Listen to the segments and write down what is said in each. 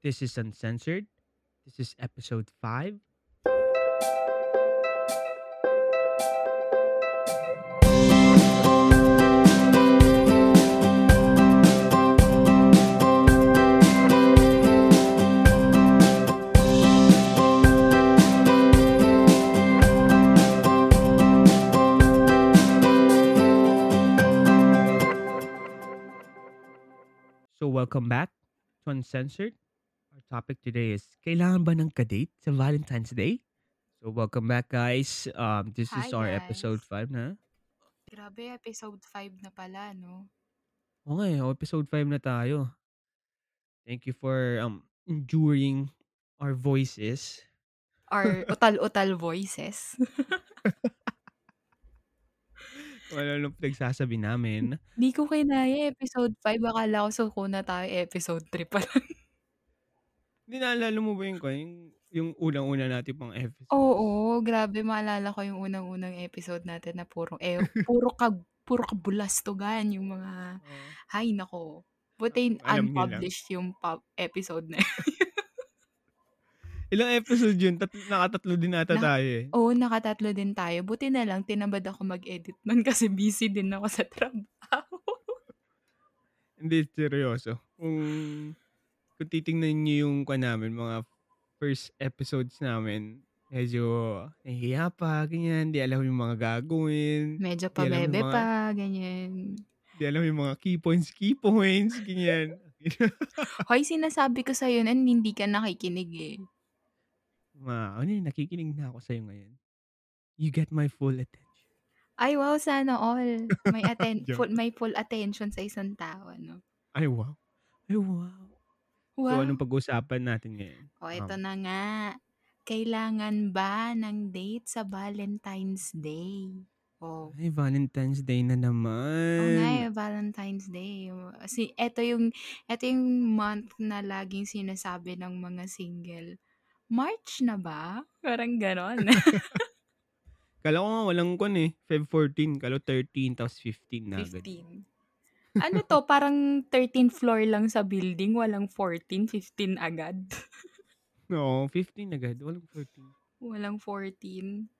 This is Uncensored. This is episode 5. So welcome back to Uncensored. Our topic today is, kailangan ba ng kadate sa Valentine's Day? So, welcome back, guys. This is our guys. Episode 5 na. Grabe, episode 5 na pala, no? Okay, episode 5 na tayo. Thank you for enduring our voices. Our utal-utal voices. Wala nang pinagsasabi namin. Di ko kinaya, episode 5. Akala ko sukuna tayo, episode 3 pa lang. Hindi naalala mo ba yung unang-una natin pang episode? Oo, grabe. Maalala ko yung unang-unang episode natin na puro kabulastogan yung mga, hay nako. Buti unpublished yung episode na yun. Ilang episode yun? Nakatatlo din ata tayo eh. Oo, nakatatlo din tayo. Buti na lang, tinabad ako mag-edit nun kasi busy din ako sa trabaho. Hindi, seryoso. Kung titingnan nyo yung namin, mga first episodes namin, medyo nahihiya pa, ganyan. Di alam yung mga gagawin. Medyo pabebe pa, ganyan. Di alam yung mga key points, ganyan. Hoy, sinasabi ko sa'yo na hindi ka nakikinig eh. Nakikinig na ako sa'yo ngayon. You get my full attention. Ay, wow, sana all. May full attention sa isang tao, no? Ay, wow. Wow. So, anong pag-uusapan natin ngayon? Ito na nga. Kailangan ba ng date sa Valentine's Day? Oh. Ay, Valentine's Day na naman. Oo nga, Valentine's Day. Kasi ito yung month na laging sinasabi ng mga single. March na ba? Parang ganon. Kala ko nga walang Feb 14, kala 13, tapos 15 na agad. 15. Ano to? Parang 13th floor lang sa building. Walang 14, 15 agad. No, 15 agad. Walang 14.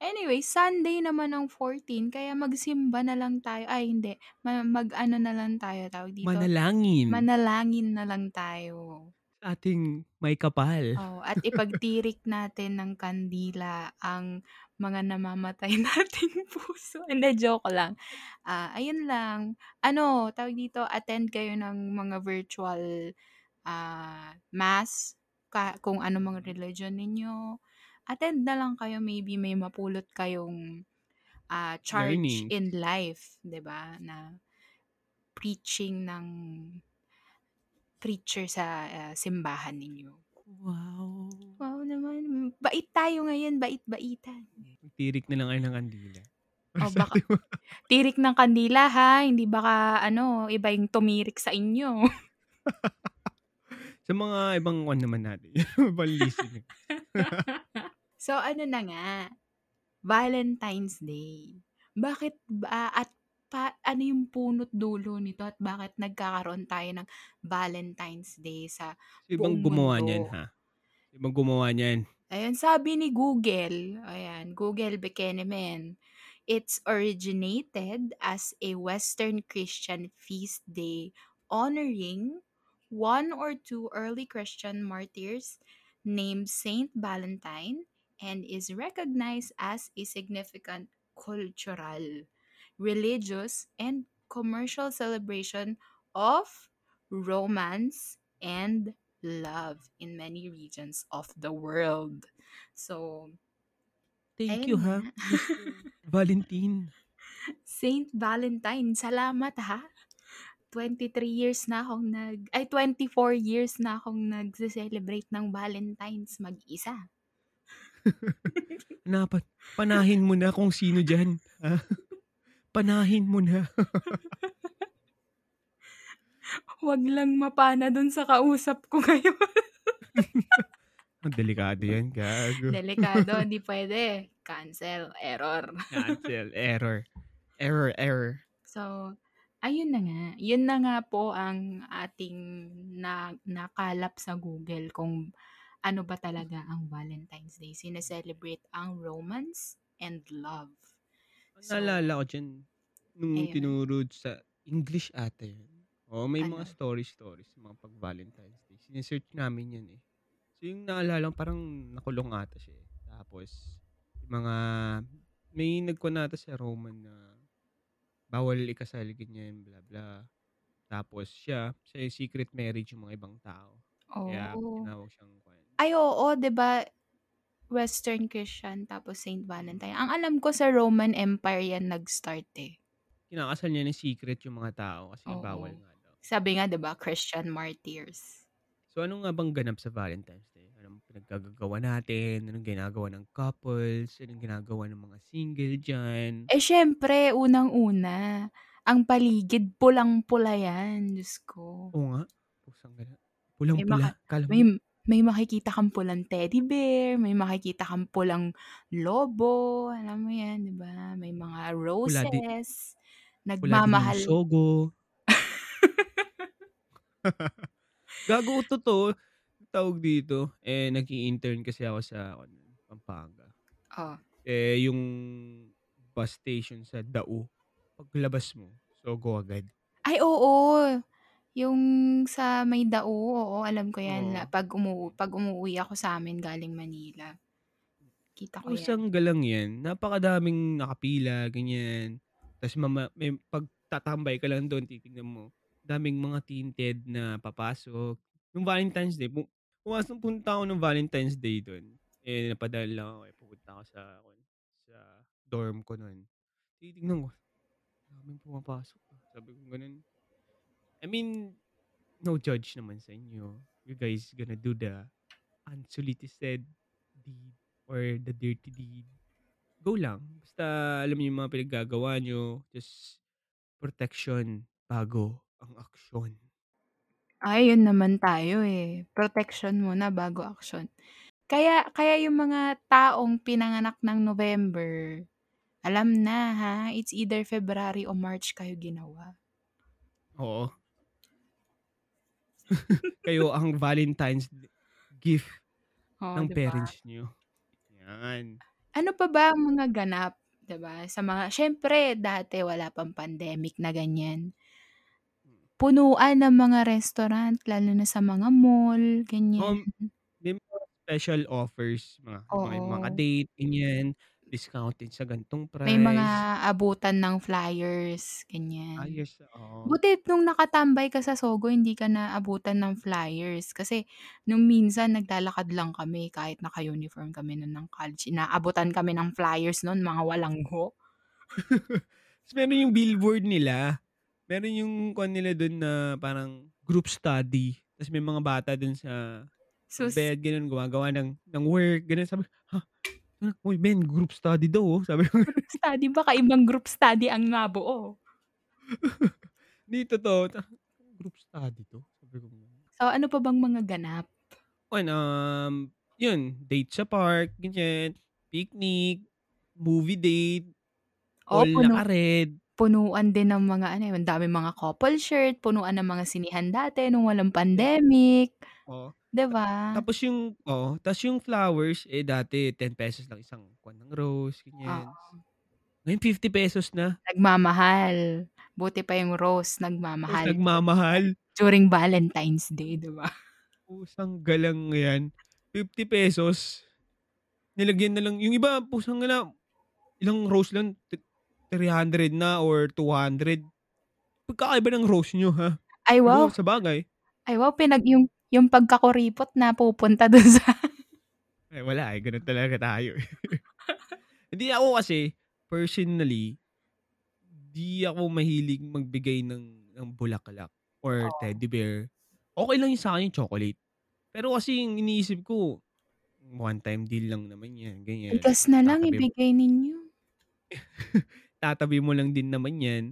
Anyway, Sunday naman ang 14. Kaya magsimba na lang tayo. Ay, hindi. Mag-ano na lang tayo. Tawag dito. Manalangin na lang tayo. Ating may kapal. Oh, at ipagtirik natin ng kandila ang mga namamatay nating puso. Hindi, joke lang. Ayun lang. Ano, tawag dito, attend kayo ng mga virtual mass, kung ano mga religion ninyo. Attend na lang kayo, maybe may mapulot kayong charge learning in life, diba? Na preaching ng preacher sa simbahan ninyo. Wow. Wow naman. Bait tayo ngayon. Bait-baitan. Tirik na lang kayo ng kandila. O baka, tirik ng kandila ha. Hindi baka iba yung tumirik sa inyo. Sa mga ibang one naman natin. Balisin. So ano na nga. Valentine's Day. Bakit ba ano yung punot dulo nito at bakit nagkakaroon tayo ng Valentine's Day sa buong mundo? Ibang gumawa niyan. Ayun, sabi ni Google, Bekenemen, it's originated as a Western Christian feast day honoring one or two early Christian martyrs named Saint Valentine and is recognized as a significant cultural, religious, and commercial celebration of romance and love in many regions of the world. So, thank you, ha? Valentine. Saint Valentine, salamat, ha? 24 years na akong nag-celebrate ng Valentine's mag-isa. Napat, panahin mo na kung sino dyan, ha? Panahin mo na. Huwag lang mapana dun sa kausap ko ngayon. Delikado yan, gago. Delikado, hindi pwede. Cancel, error. Error. So, Ayun na nga. Yun na nga po ang ating nakalap sa Google kung ano ba talaga ang Valentine's Day. Sineselebrate ang romance and love. So, naalala ko dyan, nung tinuro sa English ata yun. Oh, may ano? Mga stories, mga pag-Valentine's Day. Sinesearch namin yun eh. So yung naalala ko, parang nakulong ata siya eh. Tapos, may nagkunata sa Roman na bawal ikasal, ganyan, bla bla. Tapos siya yung secret marriage yung mga ibang tao. Oh. Kaya tinawag siyang kwan. Ay, oo, diba? Western Christian, tapos Saint Valentine. Ang alam ko sa Roman Empire yan nag-start eh. Kinakasal niya ng secret yung mga tao kasi bawal nga daw. Sabi nga, diba? Christian martyrs. So, ano nga bang ganap sa Valentine's Day? Anong pinagkagagawa natin? Anong ginagawa ng couples? Anong ginagawa ng mga single dyan? Eh, syempre, unang-una, ang paligid, pulang-pula yan. Diyos ko. Oo nga. Pulang-pula. May makikita kang pulang teddy bear, may makikita kang pulang lobo. Alam mo yan, di ba? May mga roses. Nagmamahal. Pula din yung sogo. Gago, totoo. Tawag dito. Eh, nag-i-intern kasi ako sa Pampanga. Oh. Eh, yung bus station sa Dao. Paglabas mo, sogo agad. Ay, oo. Yung sa may Dao, oo, alam ko yan. Oh. Pag umuwi ako sa amin galing Manila. Kita ko yan. Usang galang yan. Napakadaming nakapila, ganyan. Tapos may pagtatambay ka lang doon, titignan mo. Daming mga tinted na papasok. Nung Valentine's Day, punta ako ng Valentine's Day doon. Eh, napadala lang ako. Eh, pupunta ako sa dorm ko noon. Titignan ko. Daming pumapasok. Sabi ko ganun. I mean, no judge naman sa inyo. You guys gonna do the unsolicited deed or the dirty deed. Go lang. Basta alam niyo yung mga pinaggagawa nyo. Just protection bago ang aksyon. Ay, yun naman tayo eh. Protection muna bago aksyon. Kaya yung mga taong pinanganak ng November, alam na ha, it's either February o March kayo ginawa. Oo. Kayo ang Valentine's gift ng diba? Parents nyo. Yan. Ano pa ba ang mga ganap? Diba? Siyempre, dati wala pang pandemic na ganyan. Punuan ng mga restaurant, lalo na sa mga mall, ganyan. May mga special offers, mga date, ganyan, discounted sa gantong price. May mga abutan ng flyers, ganyan. Flyers, oo. Buti nung nakatambay ka sa Sogo, hindi ka na abutan ng flyers. Kasi nung minsan, naglalakad lang kami, kahit naka-uniform kami nun ng college, inaabutan kami ng flyers nun, mga walanggo. Meron yung billboard nila. Meron yung kuan nila doon na parang group study. Tapos may mga bata doon sa bed, ganun, gumagawa ng work, ganun. Sabi, ha? Uy, Ben, group study daw, oh. Sabi ko. Group study? Baka ibang group study ang nabuo. Dito to. Group study to. Sabi ko. So, ano pa bang mga ganap? Yun, date sa park, ganyan, picnic, movie date, all naka-red. Punuan din ng mga, ang dami mga couple shirt, punuan ng mga sinihan dati nung walang pandemic. Oh. Diba? Tapos yung flowers, eh dati 10 pesos lang isang kwan ng rose, ganyan. Oh. Ngayon 50 pesos na. Nagmamahal. Buti pa yung rose, nagmamahal. During Valentine's Day, diba? Pusang galang yan. 50 pesos, nilagyan na lang. Yung iba, pusang gala, ilang rose lang, 300 na or 200. Pagkakaiba ng rose nyo, ha? Ay, wow. Sa bagay. Ay, wow. Yung pagkakuripot na pupunta dun sa... Ay, wala. Ganun talaga tayo. Hindi ako kasi, personally, di ako mahilig magbigay ng bulaklak or teddy bear. Okay lang yung sa akin yung chocolate. Pero kasi yung iniisip ko, one-time deal lang naman yan. Ganyan. Igas na lang ibigay ninyo. Tatabi mo lang din naman yan.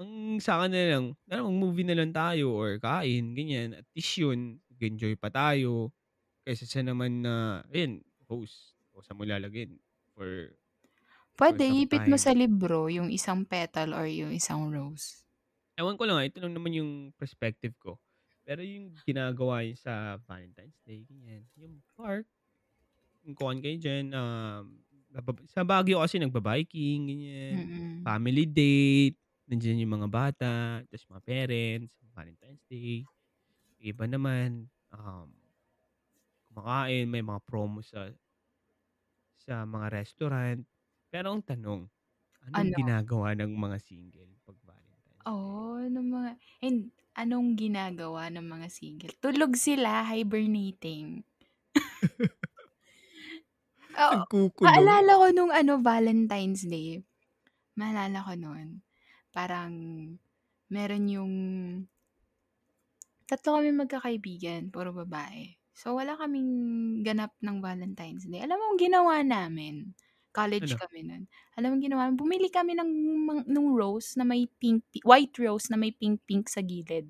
Ang sa akin na lang, movie na lang tayo or kain, ganyan. At least yun, enjoy pa tayo. Kaysa sa naman na, host. O sa mula lagin. Or, pwede, ipit mo sa libro yung isang petal or yung isang rose. Ewan ko lang, ito lang naman yung perspective ko. Pero yung ginagawa yun sa Valentine's Day, ganyan. Yung park, yung kuhan kayo dyan, sa Baguio kasi nagbabiking, ganyan. Mm-hmm. Family date, nandiyan yung mga bata, tapos mga parents, Valentine's Day. Iba naman, kumakain, may mga promo sa mga restaurant. Pero ang tanong, anong ginagawa ng mga single pag Valentine's Day? Oh, anong ginagawa ng mga single? Tulog sila, hibernating. Maalala ko nung Valentine's Day. Maalala ko nun. Parang meron yung tatlo kami magkakaibigan, puro babae. So, wala kaming ganap ng Valentine's Day. Alam mo ang ginawa namin? College kami nun. Alam mo ginawa, bumili kami ng rose na may white rose na may pink-pink sa gilid.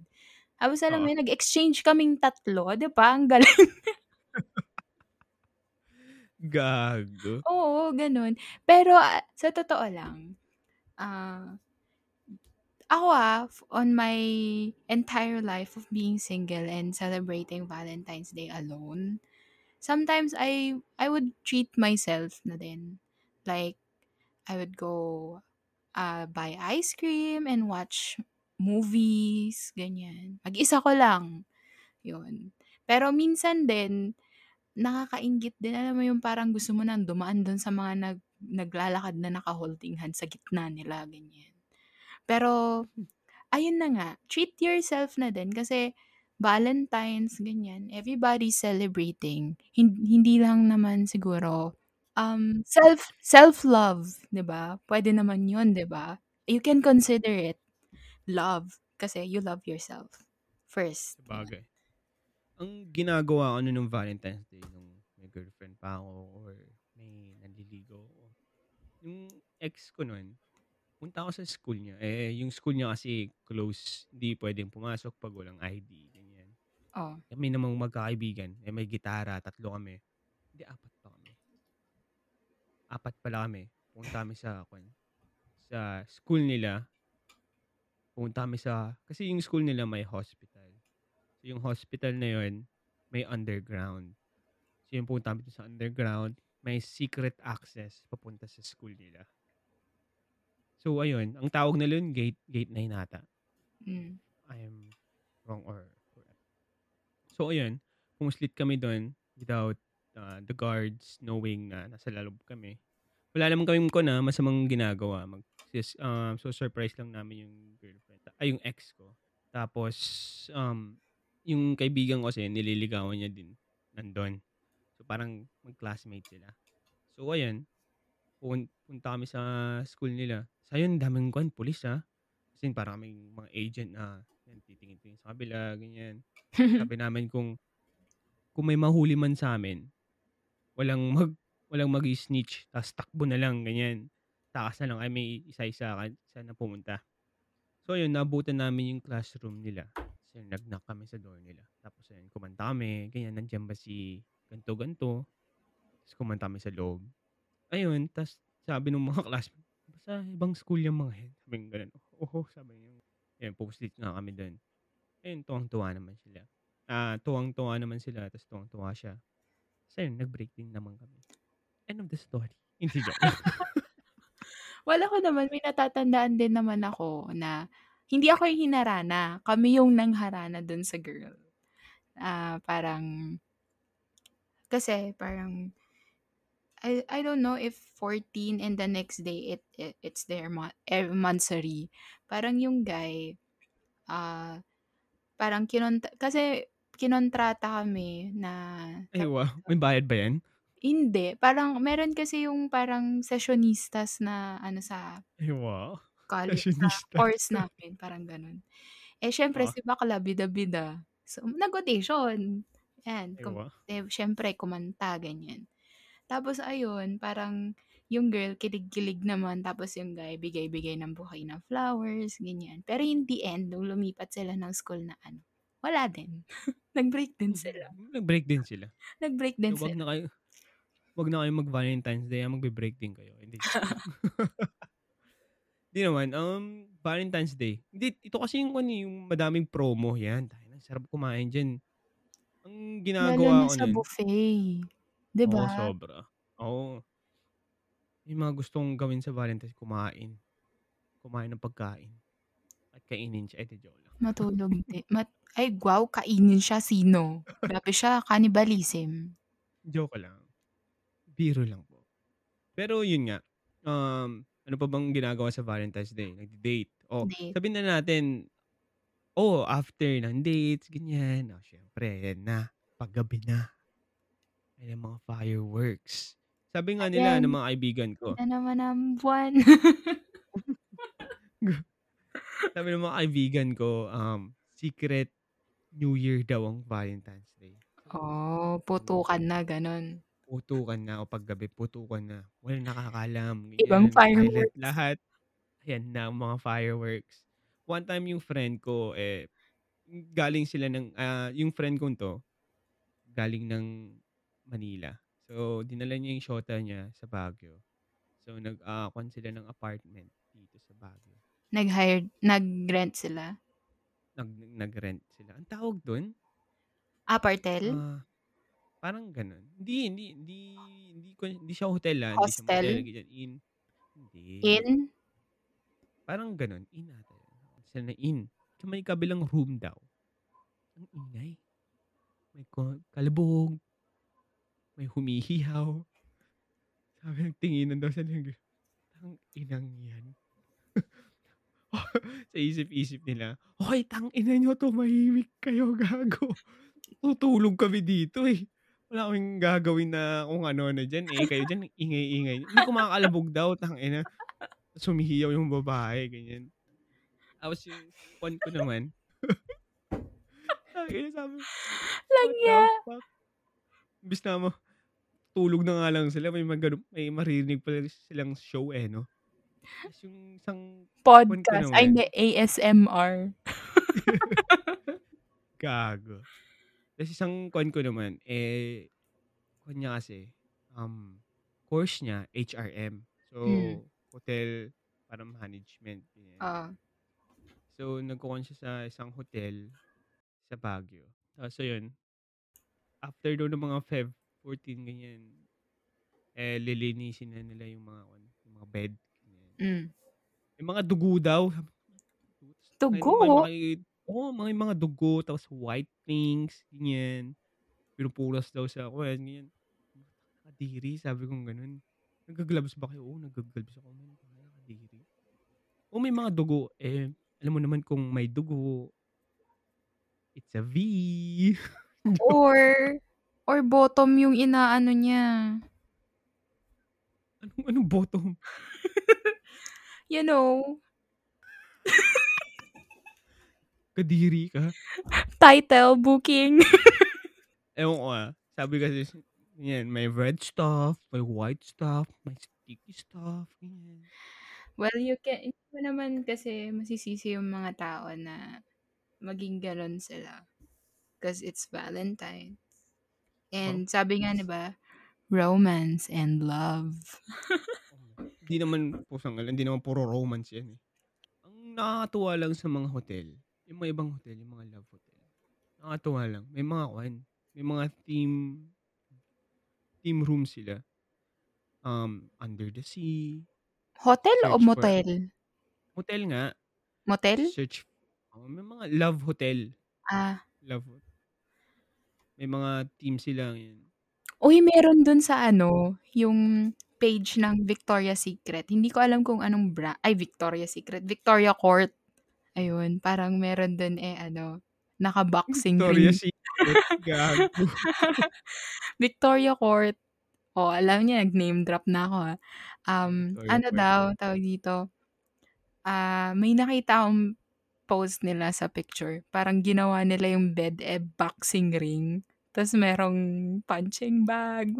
Tapos alam mo yun, nag-exchange kaming tatlo. Di ba? Ang galing. Gago. Oo, ganun. Pero sa totoo lang, ako on my entire life of being single and celebrating Valentine's Day alone, sometimes I would treat myself na din. Like, I would go buy ice cream and watch movies, ganyan. Mag-isa ko lang. Yun. Pero minsan din, nakakaingit din. Alam mo yung parang gusto mo nang dumaan doon sa mga naglalakad na naka-holding hand sa gitna nila, ganyan. Pero, ayun na nga. Treat yourself na din kasi Valentine's, ganyan. Everybody's celebrating. Hindi lang naman siguro self-love, 'di ba? Pwede naman 'yun, 'di ba? You can consider it love kasi you love yourself first. Bagay. Ang ginagawa ano nung Valentine's Day nung may girlfriend pa ako or may naliligo ako. Yung ex ko noon, punta ako sa school niya. Eh yung school niya kasi close, hindi pwedeng pumasok pag walang ID, ganyan. Oh. Kami namang magkakaibigan, eh may gitara, tatlo kami. Hindi apat pala kami. Punta kami sa school nila. Kasi yung school nila may hospital. So, yung hospital na yun, may underground. So, yung punta kami sa underground, may secret access papunta sa school nila. So, ayun. Ang tawag nila yun, gate 9 nata. Mm. I am wrong or correct. So, ayun. Pumuslit kami doon without the guards knowing na nasa loob kami. Wala naman kami masamang ginagawa. So surprise lang namin yung girlfriend. Ay, yung ex ko. Tapos, yung kaibigan ko kasi, nililigawan niya din. Nandun. So parang mag-classmate sila. So, ayun. Punta kami sa school nila. So, ayun, daming pulis ha. Kasi parang kaming mga agent na titingin-tingin sa kabila, ganyan. Sabi namin kung may mahuli man sa amin, walang mag-snitch, tapos takbo na lang, ganyan. Takas na lang, ay may isa-isa saan na pumunta. So, yun, nabutan namin yung classroom nila. So, nag-knock kami sa door nila. Tapos, yun, kumanta kami, ganyan, nandiyan ba si ganto-ganto. Tapos, kumanta kami sa loob. Ayun, tapos, sabi ng mga classmates, basta ibang school yung mga head. Sabi ng ganun, sabi nyo. Ayun, post-it nga kami dun. Ayun, tuwang-tuwa naman sila, tapos tuwang-tuwa siya. So, yun, nag-break din naman kami. End of the story. Hindi dyan. Wala ko naman. May natatandaan din naman ako na hindi ako yung hinarana. Kami yung nangharana dun sa girl. Parang, I don't know if 14 and the next day it's their monthsary. Parang yung guy, parang kinontrata kami na... Ay, wow. May bayad ba yan? Hindi. Parang, meron kasi yung parang sessionistas na sa... Ay, wow. College na course namin. Parang ganun. Eh, syempre, si bakla, bida-bida. So, nag-audition. Yan. Syempre, kumanta, ganyan. Tapos, ayun, parang yung girl, kilig-kilig naman. Tapos, yung guy, bigay-bigay ng bouquet ng flowers, ganyan. Pero, in the end, nung lumipat sila ng school na wala din. Nag-break din sila. Wag na kayo mag-Valentine's Day. Magbe-break din kayo. Hindi Hindi naman, Valentine's Day. Hindi, ito kasi yung madaming promo. Yan, tayo na, sarap kumain dyan. Ang ginagawa ko nun. Lalo na sa buffet. Diba? Oo, sobra. Oo. Yung mga gustong gawin sa Valentine's, kumain. Kumain ng pagkain. At kainin siya. Ete, joke lang. Matulog. Ay, wow, kainin siya. Sino? Grabe siya, cannibalism. Joke lang. Biro lang po. Pero yun nga, ano pa bang ginagawa sa Valentine's Day? Nag-date. Oh, sabihin na natin, oh, after ng dates, ganyan. Oh, syempre, yan na. Paggabi na. Ayan mga fireworks. Sabi nga nila ng mga kaibigan ko. Yan naman ang buwan. Sabi ng mga kaibigan ko, secret New Year daw ang Valentine's Day. Oh, putukan na, ganun. Putukan na. O paggabi, putukan na. Walang nakakalam. Ibang fireworks. Lahat. Ayan na, mga fireworks. One time yung friend ko, galing sila ng, yung friend ko to, galing ng Manila. So, dinala niya yung shota niya sa Baguio. So, nag-aakwan sila ng apartment dito sa Baguio. Nag-rent sila? Nag-rent sila. Ang tawag dun? Apartel? Parang ganun. Hindi siya hotel, ha? Hostel? Hindi siya hotel. In? Parang ganun. In natin. Sila na in. So, may kabilang room daw. Ang inay. May kalabog. May humihihaw. Sabi ng tinginan daw sa linggo. Tang inang yan. Sa isip-isip nila, hoy, tang ina nyo to, mahimik kayo, gago. Tutulog kami dito eh. Wala kaming gagawin na kung ano na dyan eh. Kayo dyan, ingay-ingay. Hindi ko makakalabog daw, tang ina. Sumihiyaw yung babae, ganyan. Tapos yung one ko naman. Sabi, langya. Imbis na mo, tulog na nga lang sila. May maririnig pala silang show eh, no? Tapos yung isang podcast. Ay, may ASMR. Gago. Tapos isang kwan ko naman, kwan niya kasi, course niya, HRM. So, hotel, parang management. So, nagkukon siya sa isang hotel sa Baguio. So, yun. After doon ng mga Feb 14, ganyan, lilinisin na nila yung mga bed. Yung mga dugo daw. Dugo? Oo, mga dugo, tapos white things, ganyan. Pinupulas daw sa ako, ganyan. Nakadiri, sabi kong ganun. Nagagloves ba kayo? Oo, nagagloves ako. Nakadiri. O may mga dugo, alam mo naman kung may dugo, it's a V. or bottom yung inaano niya. Anong bottom? You know. Kadiri ka. Title, booking. Ewan ko sabi kasi, yan, may red stuff, may white stuff, may sticky stuff. Yan. Well, hindi mo naman kasi masisisi yung mga tao na maging ganon sila. Because it's Valentine's. And sabi nga, diba, romance and love. Hindi naman puro romance yan eh. Ang nakakatuwa lang sa mga hotel, yung mga ibang hotel, yung mga love hotel. Nakakatuwa lang. May mga theme room sila. Under the sea. Hotel o motel? Motel nga. Motel? Search. May mga love hotel. Love hotel. May mga team sila yan. Uy, meron dun sa yung page ng Victoria's Secret. Hindi ko alam kung anong Victoria's Secret. Victoria Court. Ayun, parang meron dun naka-boxing ring. Victoria's Secret. Victoria Court. Oh, alam niya, nag-name drop na ako. Daw, tawag dito. May nakita akong post nila sa picture. Parang ginawa nila yung bed boxing ring. Tapos merong punching bag.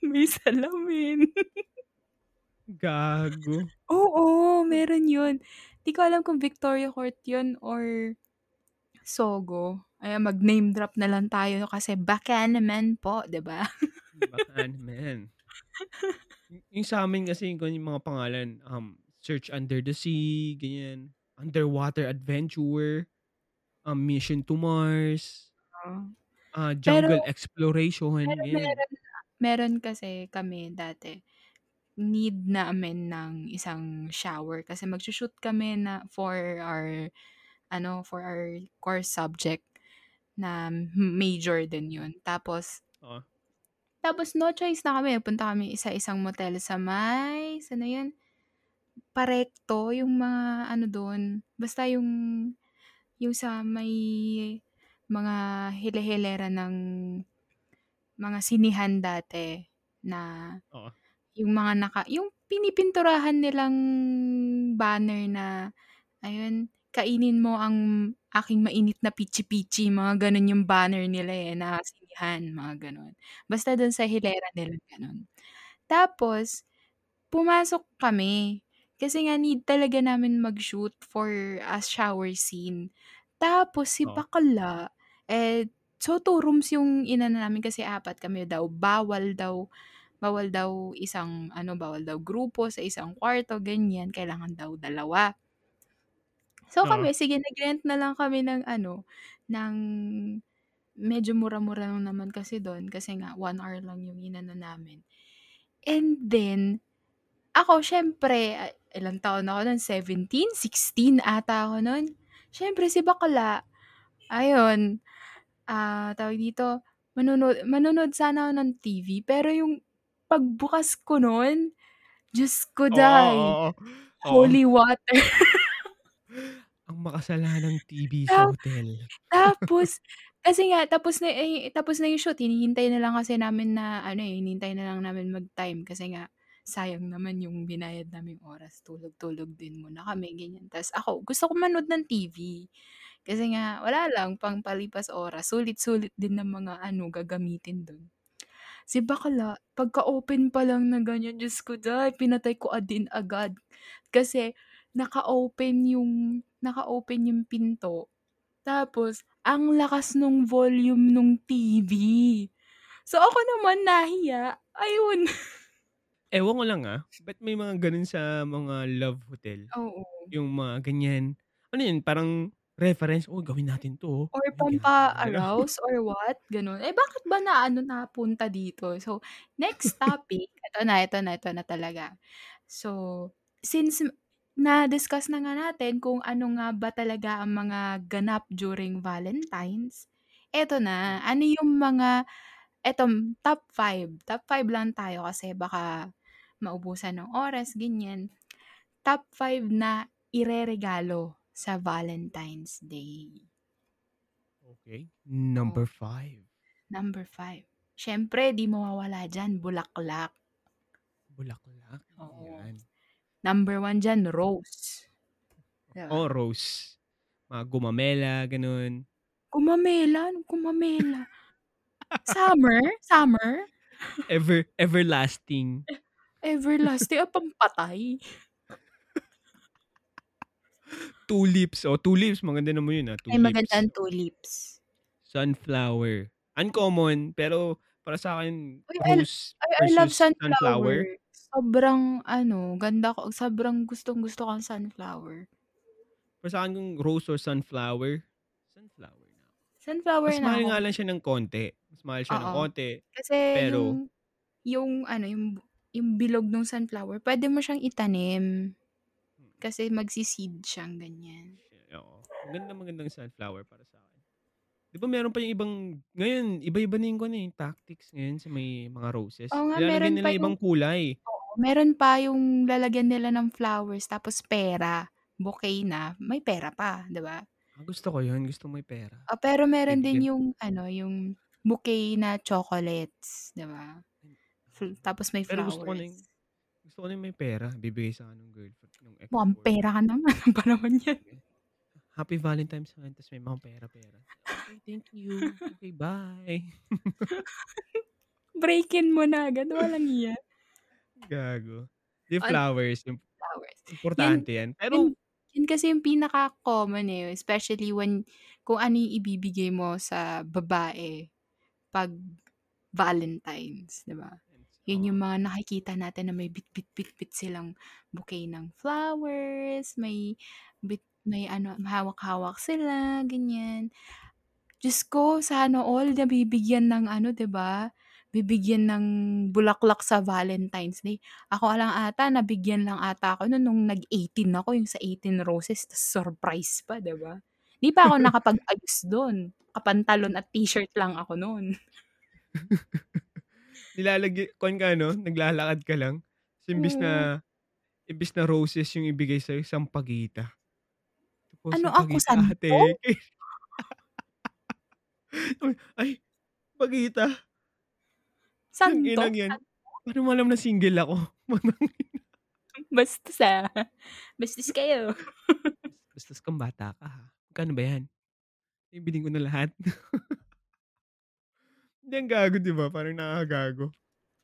May salamin. Gago. Oo, meron yun. Di ko alam kung Victoria Court yun or Sogo. Ay, mag-name drop na lang tayo kasi bakan naman po, diba? Bakan naman. Yung sa amin kasi yung mga pangalan, Search Under the Sea, ganyan. Underwater Adventure, Mission to Mars, Jungle pero, Exploration. Meron kasi kami dati, need na amin ng isang shower kasi magsushoot kami na for our core subject na major din yun. Tapos no choice na kami. Punta kami isa-isang motel sa may, sana yun, Parekto, yung mga doon. Basta yung sa may mga hile-hilera ng mga sinihan dati na yung mga yung pinipinturahan nilang banner na ayun, kainin mo ang aking mainit na pichi-pichi, mga ganun yung banner nila na sinihan, mga ganun. Basta dun sa hilera nila, ganun. Tapos, pumasok kami. Kasi nga, need talaga namin mag-shoot for a shower scene. Tapos, si Bakla, so two rooms yung inana namin kasi apat kami daw. Bawal daw isang, bawal daw grupo sa isang kwarto, ganyan. Kailangan daw dalawa. So kami, sige, nag-rent na lang kami ng ng medyo mura-mura naman kasi doon. Kasi nga, 1 hour lang yung inana namin. And then, ako, syempre, ilang taon ako nun? 17? 16 ata ako nun. Syempre, si Bakla, ayun, tawag dito, manunod sana ako ng TV. Pero yung pagbukas ko nun, Diyos ko dahil, holy water. Ang makasalanang TV sa hotel. Tapos, kasi nga, tapos na yung shoot. Hinihintay na lang kasi namin na, hinihintay na lang namin mag-time. Kasi nga, sayang naman yung binayad naming oras. Tulog-tulog din muna kami, ganyan. Tapos ako, gusto ko manood ng TV. Kasi nga, wala lang, pang palipas oras. Sulit-sulit din ng mga gagamitin doon. Si Bakla, pagka-open pa lang na ganyan, Diyos ko dahil, pinatay ko din agad. Kasi, naka-open yung pinto. Tapos, ang lakas nung volume nung TV. So, ako naman nahiya. Ayun. Ewan ko lang ba't may mga ganun sa mga love hotel? Oo. Yung mga ganyan. Ano yun? Parang reference, gawin natin to. Or pampa-arouse or what? Ganun. Bakit ba napunta dito? So, next topic. ito na talaga. So, since na-discuss na nga natin kung ano nga ba talaga ang mga ganap during Valentine's. Eto na, ano yung mga, top 5 lang tayo kasi baka maubusan ng oras, ganyan. Top 5 na ireregalo sa Valentine's Day. Okay, number 5. Siyempre, di mawawala dyan, bulaklak. Bulaklak? Oo. Yan. Number 1 dyan, rose. Oh, rose. Mga gumamela, ganun. Gumamela? Anong gumamela? Summer? Everlasting. Everlasting? Pampatay. Tulips. Tulips. Maganda naman yun, tulips. Ay, magandang tulips. Sunflower. Uncommon, pero para sa akin, rose I love sunflower. Sobrang, ganda ko. Sobrang gustong-gusto ko ang sunflower. Pero sa akin kung rose or sunflower na. Sunflower na. Mas mahal nga lang siya ng konti. Kasi pero, yung bilog ng sunflower, pwede mo siyang itanim. Kasi magsiseed siyang ganyan. Oo. Magandang sunflower para sa akin. Di ba meron pa yung ibang, ngayon, iba-iba na yung tactics ngayon sa may mga roses. Oo nga, meron pa yung ibang kulay. Meron pa yung lalagyan nila ng flowers, tapos pera, bouquet na, may pera pa, di ba? Gusto ko yun, gusto may pera. Pero meron din yung, yung bouquet na chocolates, di ba? Tapos may flowers. Pero gusto ko na yung may pera, bibigay sa anong girlfriend. Mukhang pera ka naman, ano ba naman yan? Happy Valentine's sa akin, tapos may mga pera-pera. Okay, thank you. Okay, bye. Break-in mo na agad, walang iya. Gago. Yung flowers. Yung flowers. Importante yan. Pero, yun kasi yung pinaka-common especially kung ano yung ibibigay mo sa babae pag Valentine's, diba? Yun yung mga nakikita natin na may bit-bit-bit-bit silang bouquet ng flowers, may ano, hawak-hawak sila, ganyan. Diyos ko, sana all na bibigyan ng ano, diba? Bibigyan ng bulaklak sa Valentine's Day. Ako alang ata, nabigyan lang ata ako nung nag-18 ako, yung sa 18 roses, surprise pa, diba? Di pa ako nakapag-ayos doon. Kapantalon at t-shirt lang ako noon. Nilalagay, kung ka ano, naglalakad ka lang. So, imbis na roses yung ibigay sa'yo, sampagita. Tapos, ano sampagita, ako, santo? Ay, pagita. Santo? Ano malam na single ako? Bastos kayo. Bastos kang bata ka, ha? Magkano ba yan? Ibiling ko na lahat. Hindi ang gago, di ba? Parang nakagago.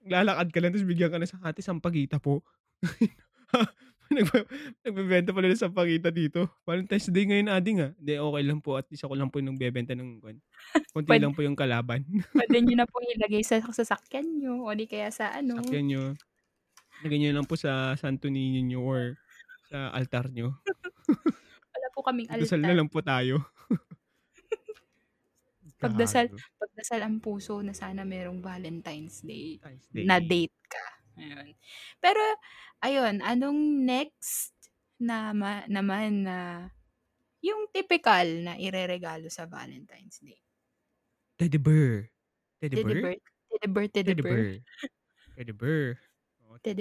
Lalakad ka lang, tapos bigyan ka na sa hati, sampagita po. Nagbebenta pala na sampagita dito. Valentine's Day ngayon, ading ha? Hindi, okay lang po. At least ako lang po yung nagbebenta ng kwan. Kunti lang po yung kalaban. Pwede nyo na po ilagay sa sasakyan nyo. O di kaya sa ano. Sasakyan nyo. Ilagay nyo lang po sa santo ninyo or sa altar nyo. Wala po kaming altar. Dasal na lang po tayo. Pagdasal ang puso na sana merong Valentine's Day na date ka. Ayun. Pero, ayun, anong next naman na yung typical na ireregalo sa Valentine's Day? Teddy bear. Teddy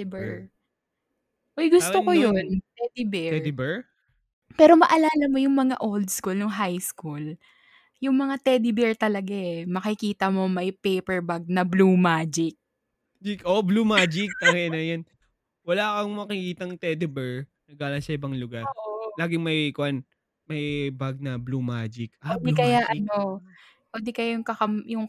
bear. Uy, gusto ko yun. Teddy bear? Pero maalala mo yung mga old school, nung high school, yung mga teddy bear talaga eh. Makikita mo may paper bag na Blue Magic. Oh, Blue Magic. Tangin na yan. Wala kang makikitang teddy bear na gala sa ibang lugar. Oo. Laging may bag na Blue Magic. Ah, Blue kaya, Magic. O di kaya yung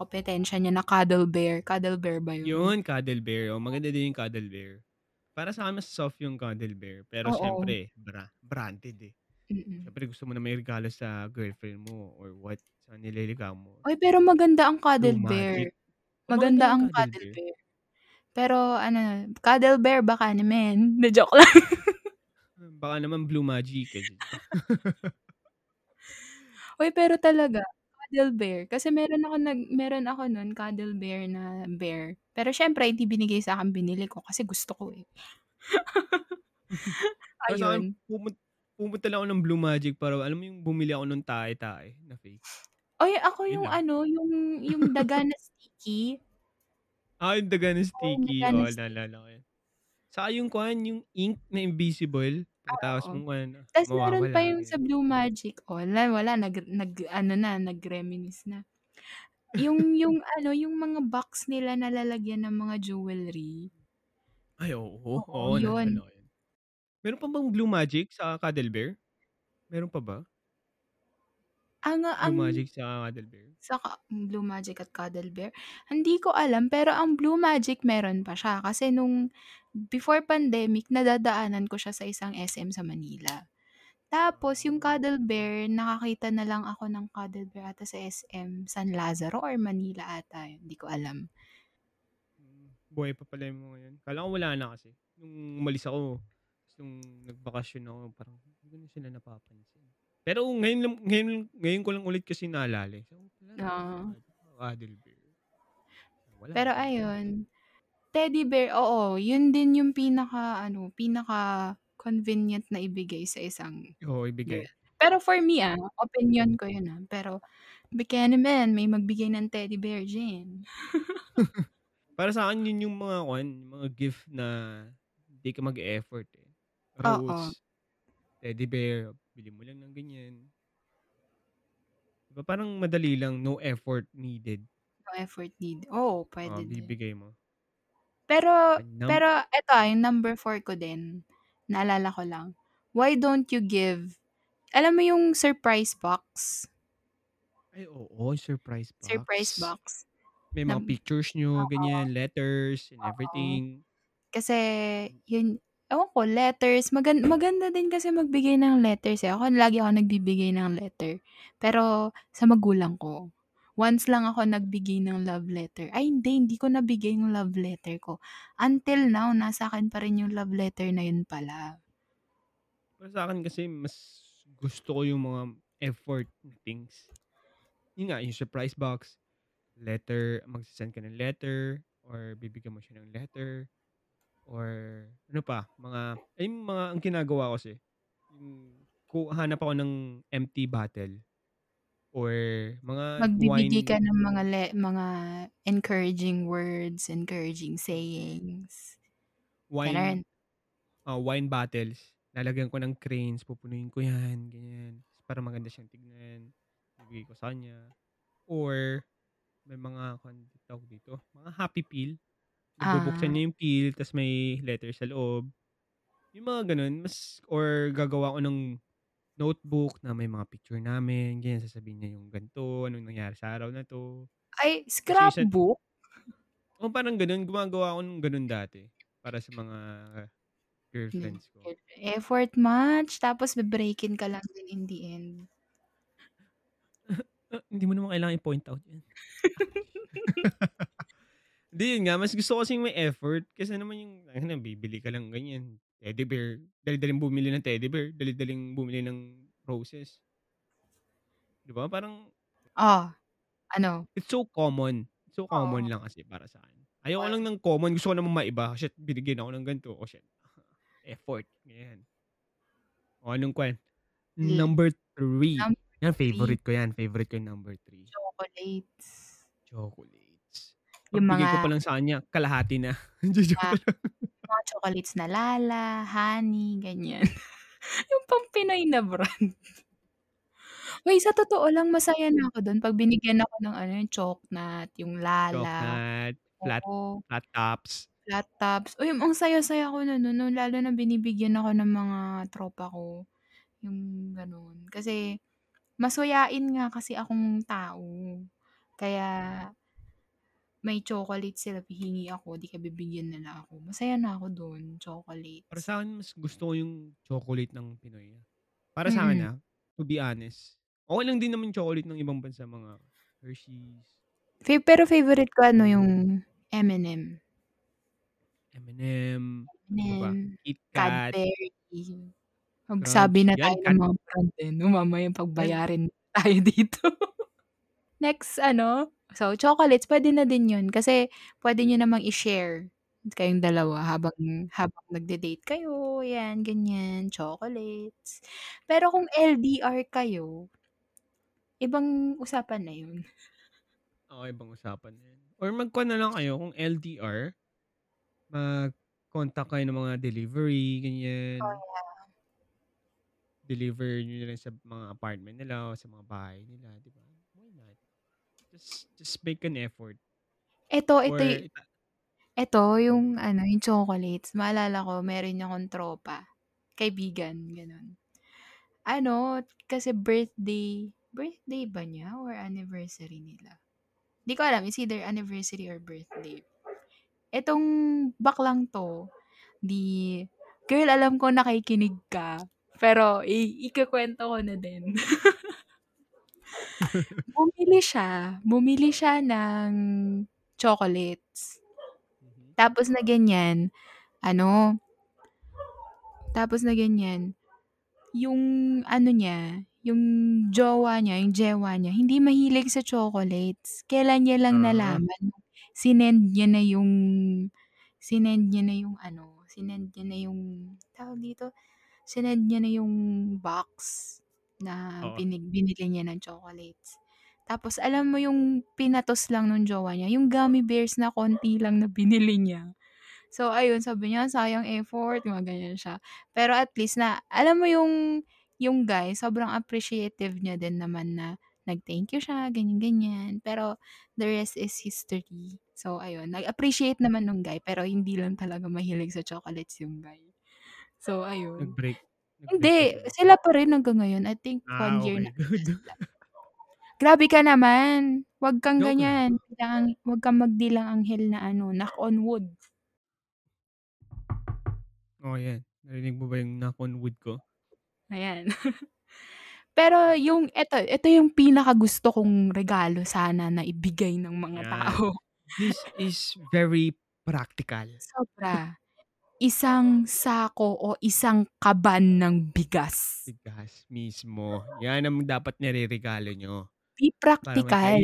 kompetensya niya na Cuddle Bear. Cuddle Bear ba yun? Yun, Cuddle Bear. Oh, maganda din yung Cuddle Bear. Para sa akin, mas soft yung Cuddle Bear. Pero syempre, branded eh. Siyempre gusto mo na may regalo sa girlfriend mo or what, sa nililigaw mo. Oy, pero maganda ang Cuddle Bear. Maganda ang Cuddle Bear. Pero ano, Cuddle Bear baka naman. Na-joke lang. Baka naman Blue Magic. Oy, pero talaga, Cuddle Bear. Kasi meron ako nun, Cuddle Bear na bear. Pero syempre, hindi binigay sa akin, binili ko kasi gusto ko eh. Ayun. Pumunta lang ako ng Blue Magic para, alam mo yung bumili ako ng tae-tae na fake. Oy, ako yung yung daga na sticky. Ah, yung daga na sticky. Oh, nalala ko yan. Saka yung ink na invisible. Tapos meron pa yung sa Blue Magic. Oh, wala. Nag-reminis na. Yung mga box nila na lalagyan ng mga jewelry. Ay, oo. Yun. Meron pa bang Blue Magic sa Cuddle Bear? Meron pa ba? Blue Magic sa Cuddle Bear? Sa Blue Magic at Cuddle Bear? Hindi ko alam, pero ang Blue Magic meron pa siya. Kasi nung before pandemic, nadadaanan ko siya sa isang SM sa Manila. Tapos yung Cuddle Bear, nakakita na lang ako ng Cuddle Bear ata sa SM San Lazaro or Manila ata. Hindi ko alam. Buhay pa pala yung mga yun. Kala ko wala na kasi. Nung umalis ako, nung nagbakasyon ako, parang hindi na sila napapansin. Pero ngayon ko lang ulit kasi naalala. So, Cuddle Bear. Wala. Pero ayun, Teddy Bear, oo, yun din yung pinaka convenient na ibigay sa isang ibigay. Bear. Pero for me, opinion ko yun. Pero, bigyan naman, may magbigay ng Teddy Bear dyan. Para sa akin, yun yung mga gift na hindi ka mag-effort eh. Rose, Teddy Bear, bili mo lang ng ganyan. Diba parang madali lang, no effort needed. Oo, pwede din. Bibigay mo. Pero eto, yung number 4 ko din, naalala ko lang, why don't you give, alam mo yung surprise box? Ay, oo, surprise box. May mga pictures nyo, ganyan, letters, and everything. Kasi, yun, ewan ko, letters. Maganda din kasi magbigay ng letters eh. Lagi ako nagbibigay ng letter. Pero, sa magulang ko. Once lang ako nagbigay ng love letter. Ay, hindi ko nabigay yung love letter ko. Until now, nasa akin pa rin yung love letter na yun pala. Sa akin kasi, mas gusto ko yung mga effort na things. Yun nga, yung surprise box, letter, magsisend ka ng letter, or bibigyan mo siya ng letter, or ano pa, mga ang ginagawa ko kasi, hanap ako ng empty bottle, or mga magbibigay ka ng mga encouraging words, encouraging sayings. Wine bottles. Lalagyan ko ng cranes, pupunuin ko yan, ganyan. Para maganda siyang tignan. Ibigay ko sa kanya. Or may mga tawag dito, mga happy peel. Ibubuksan niya yung peel, tas may letter sa loob. Yung mga ganun, or gagawa ko ng notebook na may mga picture namin, ganyan, sasabihin niya yung ganito, anong nangyari sa araw na to. Ay, scrapbook? O parang ganun, gumagawa ko ng ganun dati para sa mga girlfriends ko. Effort much, tapos be-breakin ka lang din in the end. Hindi mo naman kailangan i-point out yan. Hindi yun nga, mas gusto kasi may effort kasi naman yung bibili ka lang ganyan. Teddy bear. Dali-daling bumili ng teddy bear. Dali-daling bumili ng roses. Di ba? Parang... it's so common. It's so common lang kasi para sa akin. Ayaw ko lang ng common. Gusto ko naman maiba. Shit, binigyan ako ng ganito. Oh, shit. Effort. Ganyan. O, anong kwan? Number 3. Yan, favorite ko yan. Favorite ko yung number 3. Chocolates. Pagbigay ko pa lang sa kanya, kalahati na. Mga chocolates na Lala, honey, ganyan. Yung pang Pinoy na brand. Uy, sa totoo lang, masaya na ako doon. Pag binigyan ako ng yung Chocnut, yung Lala. Chocnut, flat tops. Flat tops. Uy, ang saya-saya ko na noon. Lalo na binibigyan ako ng mga tropa ko. Yung ganun. Kasi, masuyain nga kasi akong tao. Kaya, may chocolate sila, hihingi ako, di ka bibigyan nila ako. Masaya na ako doon, chocolate. Para sa akin, mas gusto ko yung chocolate ng Pinoy. Para sa akin, to be honest, okay lang din naman chocolate ng ibang bansa, mga Hershey's. Pero favorite ko, yung M&M. M&M, KitKat, Cadbury. Magsabi na tayo ng mga brand din. Mamaya pagbayarin tayo dito. Next, so, chocolates, pwede na din yun. Kasi, pwede nyo namang i-share kayong dalawa habang nagde-date kayo. Yan, ganyan. Chocolates. Pero kung LDR kayo, ibang usapan na yun. Oo, ibang usapan na yun. Or magkuha na lang kayo kung LDR, mag-contact kayo ng mga delivery, ganyan. Oh, yeah. Deliver nyo na sa mga apartment nila o sa mga bahay nila, di ba? Just make an effort. Ito yung yung chocolates. Maalala ko, meron akong tropa. Kaibigan, ganun. Kasi birthday ba niya or anniversary nila? Hindi ko alam, it's either anniversary or birthday. Etong baklang to, girl, alam ko nakikinig ka, pero ikakwento ko na din. Bumili siya ng chocolates. Tapos na ganyan, yung niya, yung jewa niya, hindi mahilig sa chocolates. Kailan niya lang nalaman, sinend niya na yung tawag dito, sinend niya na yung box na binili niya ng chocolates. Tapos, alam mo yung pinatos lang nung jowa niya, yung gummy bears na konti lang na binili niya. So, ayun, sabi niya, sayang effort, mga ganyan siya. Pero at least na, alam mo yung guy, sobrang appreciative niya din naman na nag-thank you siya, ganyan-ganyan. Pero, the rest is history. So, ayun, nag-appreciate naman nung guy, pero hindi lang talaga mahilig sa chocolates yung guy. So, ayun. Hindi, sila pa rin hanggang ngayon. I think one year na. Grabe ka naman. Huwag kang ganyan. Huwag kang magdilang anghel na knock on wood. Oh, yan. Narinig mo ba yung knock on wood ko? Ayan. Pero yung, ito yung pinakagusto kong regalo sana na ibigay ng mga tao. This is very practical. Sobra. Isang sako o isang kaban ng bigas. Bigas mismo. Yan ang dapat nireregalo nyo. Be practical.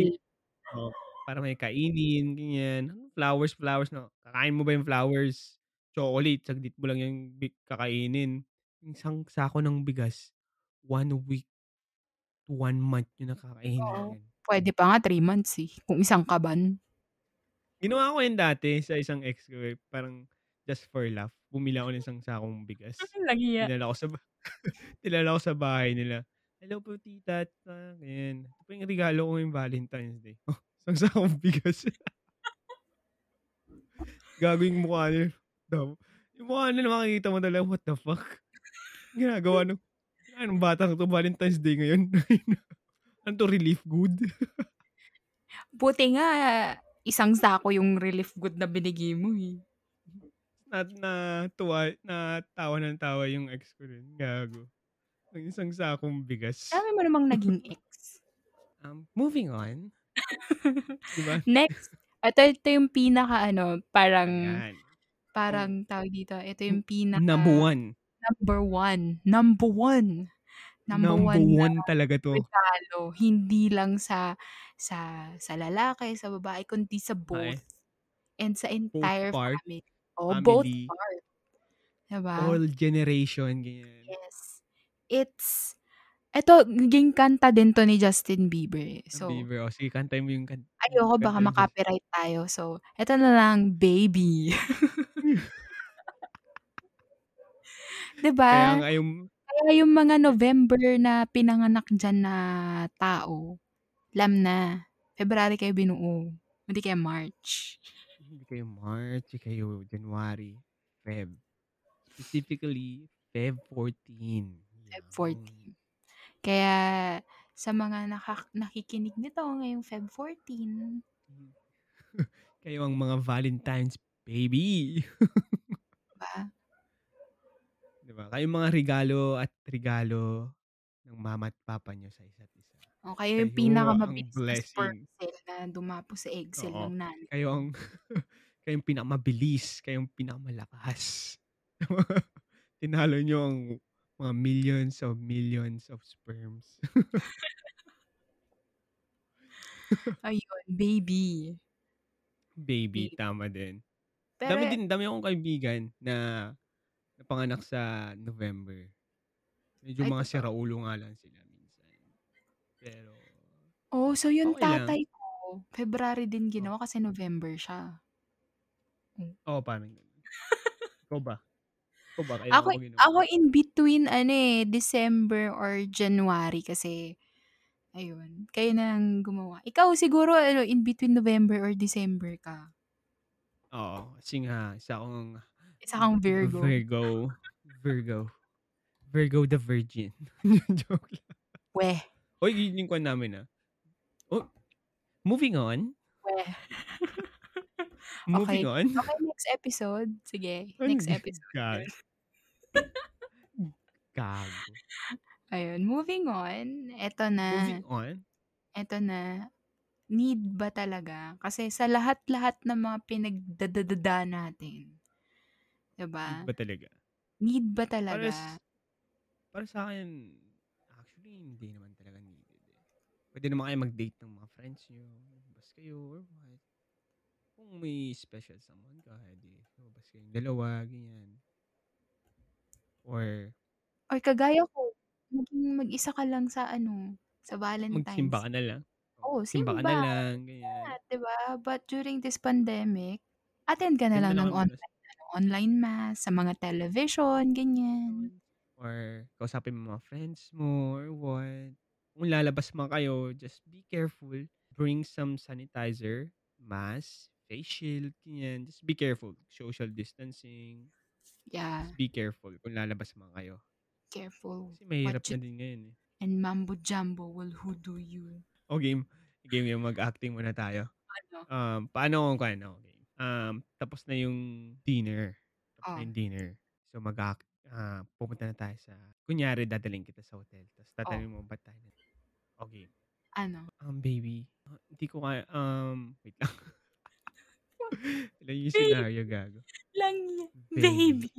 Para may kainin, ganyan. Flowers, no? Kakain mo ba yung flowers? Chocolate, saglit mo lang yung kakainin. Isang sako ng bigas, 1 week to 1 month yung nakakainin. Oh, pwede pa nga 3 months eh, kung isang kaban. Ginawa ko yun dati sa isang ex ko eh. Parang just for laugh, bumili ako ng isang sakong bigas. Tinala ko sa bahay nila. Hello po, tita. Ganyan. Ito po yung regalo ko yung Valentine's Day. Oh. Isang sakong bigas. Gago yung mukha niya. Yung mukha niya, makikita mo talaga, what the fuck? Ginagawa nung, anong batang to, Valentine's Day ngayon? Ano to, relief good? Buti nga, isang sako yung relief good na binigay mo eh. Natawa yung ex ko rin. Gago. Ang isang sakong bigas. Sabi mo namang naging ex. Moving on. Diba? Next, ito yung pinaka tawag dito, ito yung pinaka number one talaga to regalo. Hindi lang sa lalaki, sa babae, kundi sa both. Ay. And sa entire family. Oh, both part. Diba? All generation, ganyan. Yes. Ito, naging kanta din to ni Justin Bieber. So, Bieber, o sige, kantahin mo yung kanta. Ayoko, baka makapiright tayo. So, ito na lang, baby. Diba? Kaya yung mga November na pinanganak dyan na tao, alam na, February kayo binuo. Hindi kayo March. Hindi kayo January, Feb. Specifically, Feb 14. Yeah. Feb 14. Kaya sa mga nakikinig nito ngayong Feb 14. Kayo ang mga Valentine's baby. Diba? Diba? Kayong mga regalo at regalo ng mama at papa nyo sa isa't isa. O, kayo yung pinakamabilis na dumapo sa Excel ng nanay. Kayong pinakamabilis, kayong pinakamalakas. Tinalo nyo ang mga millions of sperms. Ayun, baby. Baby, tama din. Pero, dami akong kaibigan na napanganak sa November. Medyo mga siraulo nga lang sila minsan. Pero, so yung tatay lang ko, February din ginawa kasi November siya. Parang gano'n. Ikaw ba? Ako in between December or January kasi ayun, kayo nang gumawa. Ikaw siguro in between November or December ka. Oo, kasi nga isa akong Virgo. Virgo the virgin. Joke lang. Weh. Hoy, yun ko namin Oh, moving on. Weh. Moving on. Okay, next episode. Sige, next episode. God. Gago. Ayun, moving on. Ito na. Need ba talaga? Kasi sa lahat-lahat ng mga pinagdadadada natin. Diba? Need ba talaga? Para sa akin, actually, hindi naman talaga needed. Pwede naman kayo mag-date ng mga friends nyo. Bas kayo or what? Kung may special someone ka, lumabas kayong dalawa, ganyan. Or kagaya ko, mag-isa ka lang sa sa Valentine's. Magsimba ka na lang. Oo, simba ka na lang, ganyan. Yeah, diba? But during this pandemic, attend ka na lang ng online mass, sa mga television, ganyan. Or kausapin mo mga friends mo, or what. Kung lalabas man kayo, just be careful. Bring some sanitizer, mask, face shield, ganyan. Just be careful. Social distancing. Yeah. Just be careful kung lalabas man kayo. Careful. Kasi mahirap na din ngayon eh. And Mambo Jumbo will hoodoo you. O game yung mag-acting muna tayo. Ano? Paano kung ano? Game? Tapos na yung dinner. So mag-act. pupunta na tayo sa, kunyari, dadaling kita sa hotel. Tapos tatanungin mo, ba't tayo na? Okay. Ano? Baby, hindi ko kaya, wait lang. Alam yung scenario, gago. Lang yan. Baby.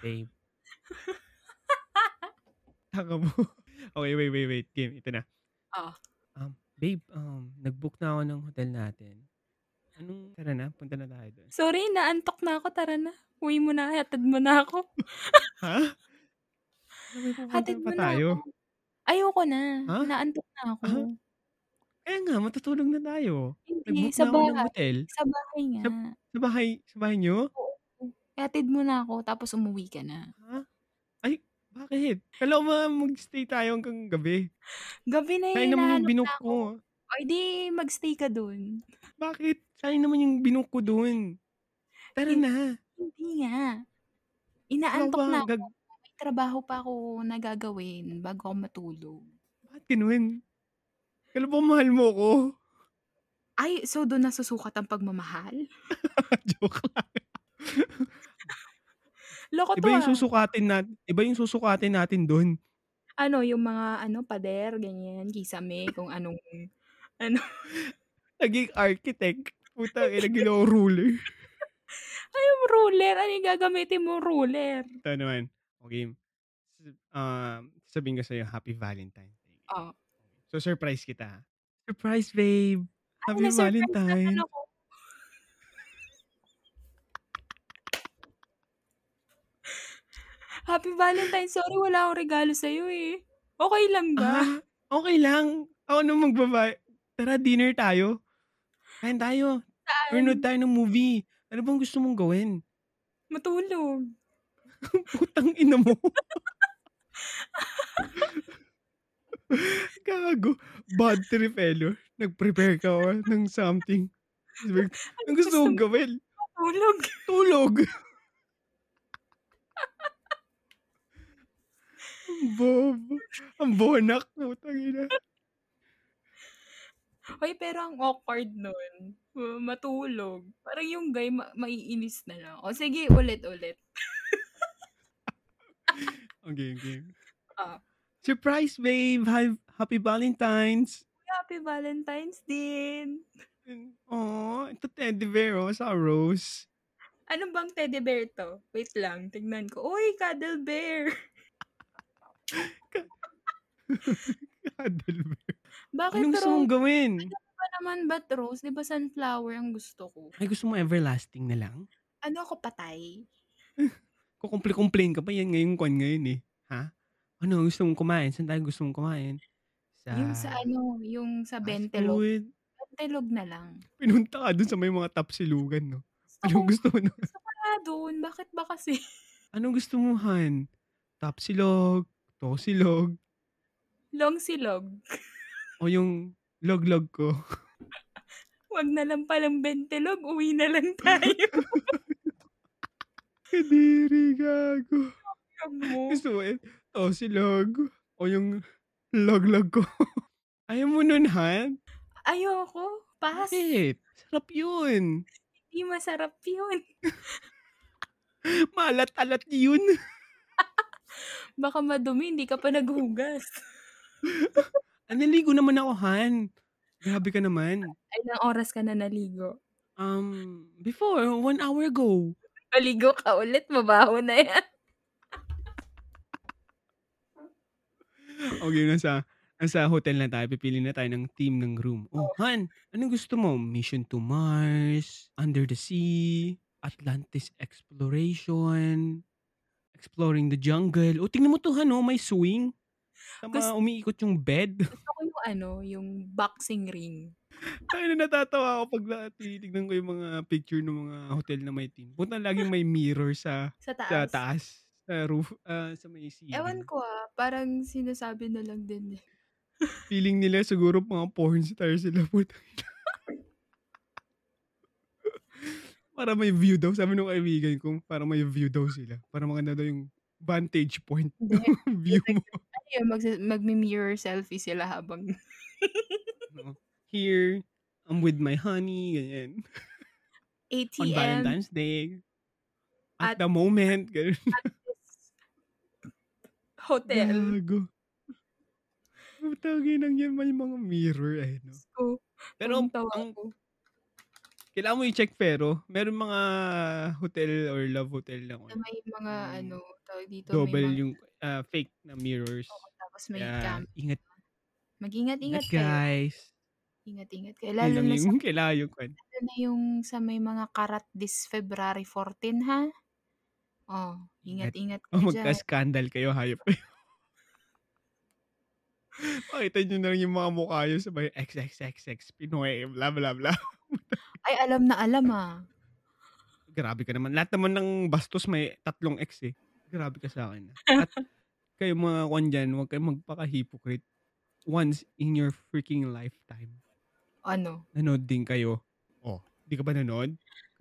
Babe. Taka mo. Okay, wait. Game, ito na. Oo. Babe, nag-book na ako ng hotel natin. Anong, tara na, punta na tayo doon. Sorry, naantok na ako, tara na. Uwi mo na, hatid mo na ako. Ha? Hatid mo na tayo? Ako. Ayoko na. Ha? Naantok na ako. Ha? Kaya nga, matutulog na tayo. Hindi, nag-book sa bahay. Ng hotel. Sa bahay nga. Sa bahay nyo? Oo. Hatid mo na ako, tapos umuwi ka na. Ha? Ay, bakit? Kala ko mag-stay tayo hanggang gabi. Gabi na yun, naman yung binook ko. O, di mag-stay ka doon. Bakit? Sayang naman yung binook ko doon. Tara na. Hindi nga. Inaantok na ako. May trabaho pa ako na gagawin bago ako matulog. Bakit ganun? Kala ba mahal mo ko? Ay, so doon nasusukat ang pagmamahal? Joke lang. Loko to, iba yung susukatin natin doon. Ano, yung mga, pader, ganyan, kisame, kung anong... Ano? Naging architect. Puta, naging ruler. Ay, yung ruler. Ano yung gagamitin mo, ruler? Ito naman. Okay. Sabihin ko sa'yo, Happy Valentine's Day. Oo. Oh. So, surprise kita. Surprise, babe. Happy Valentine's. Happy Valentine's. Sorry, wala akong regalo sa'yo eh. Okay lang ba? Okay lang. Ako nung magbabay. Tara, dinner tayo. Kain tayo. Earn tayo ng movie. Ano bang gusto mong gawin? Matulog. Putang ina mo. Gago. Bad trip, Elo. Nag-prepare ka ng something. Ang gusto mong gawin? Matulog. Tulog. Ang bonak. Putang ina. Hoy, pero ang awkward nun. Matulog. Parang yung guy, maiinis na lang. O, sige, ulit. Okay. Surprise, babe! Happy Valentine's! Happy Valentine's din! Oh, ito teddy bear, sa Rose. Ano bang teddy bear to? Wait lang, tignan ko. Uy, Cuddle Bear! Cuddle Bear. Bakit, anong gusto mong gawin? Ano ba naman ba't Rose? Di ba sunflower ang gusto ko? Ay, gusto mo everlasting na lang? Ano ako, patay? Kukumpli-complain ka pa yan ngayon eh. Ha? Ano, gusto mong kumain? Saan tayo gusto mong kumain? Yung sa Bentelog. Food. Bentelog na lang. Pinunta ka dun sa may mga tapsilugan, no? Anong gusto mo nun? Gusto ka dun. Bakit ba kasi? Anong gusto mo, Han? Tapsilog, tosilog. Longsilog. O yung log-log ko. Wag na lang palang bentelog. Uwi na lang tayo. Kadiri, gago. Gusto mo eh. Tosilog. O yung log-log ko. Ayaw mo nun, Han? Ayoko. Pass. Bakit? Sarap yun. Hindi masarap yun. Malat-alat yun. Baka madumi. Hindi ka pa naghugas. Naligo naman ako, Han. Grabe ka naman. Ilang oras ka na naligo? Before, 1 hour ago. Naligo ka ulit, mabaho na yan. Okay, nasa hotel na tayo. Pipili na tayo ng team ng room. Oh, Han, anong gusto mo? Mission to Mars, Under the Sea, Atlantis Exploration, Exploring the Jungle. Oh, tingnan mo to, Han, may swing. Tama, umiikot yung bed. Gusto ko yung yung boxing ring. Tayo na natatawa ako pag titignan ko yung mga picture ng mga hotel na may team. Punta laging may mirror sa taas. Sa roof, sa may ceiling. Ewan ko parang sinasabi na lang din. Feeling nila siguro mga porn star sila. Para may view daw. Sabi nung kaibigan ko, para may view daw sila. Para maganda daw yung vantage point view mo. Ayun, magmi-mirror selfie sila habang... Here, I'm with my honey, ganyan. ATM. On Valentine's Day. At the moment, ganyan. At this hotel. Gago. Tawagin lang yan, may mga mirror. Ay, no? So, pero kailangan mo i-check pero meron mga hotel or love hotel lang. May mga ano, tawag dito. Double may yung fake na mirrors. Oo, tapos may cam. Ingat. Mag-ingat-ingat kayo. Guys. Ingat-ingat kayo. Lalo na yung, lalo na yung sa may mga karat this February 14, ha? Oh, ingat-ingat kayo. Oh, magka-scandal kayo, hayop kayo. Pakita nyo na rin yung mga mukha yun sa may XXXX, Pinoy, bla bla bla. Ay, alam na alam, ah. Grabe ka naman. Lahat naman ng bastos may 3 X, eh. Grabe ka sa akin. At kayo mga kondyan, huwag kayong magpaka-hypocrite. Once in your freaking lifetime. Ano? Nanood din kayo. Oh, di ka ba nanood?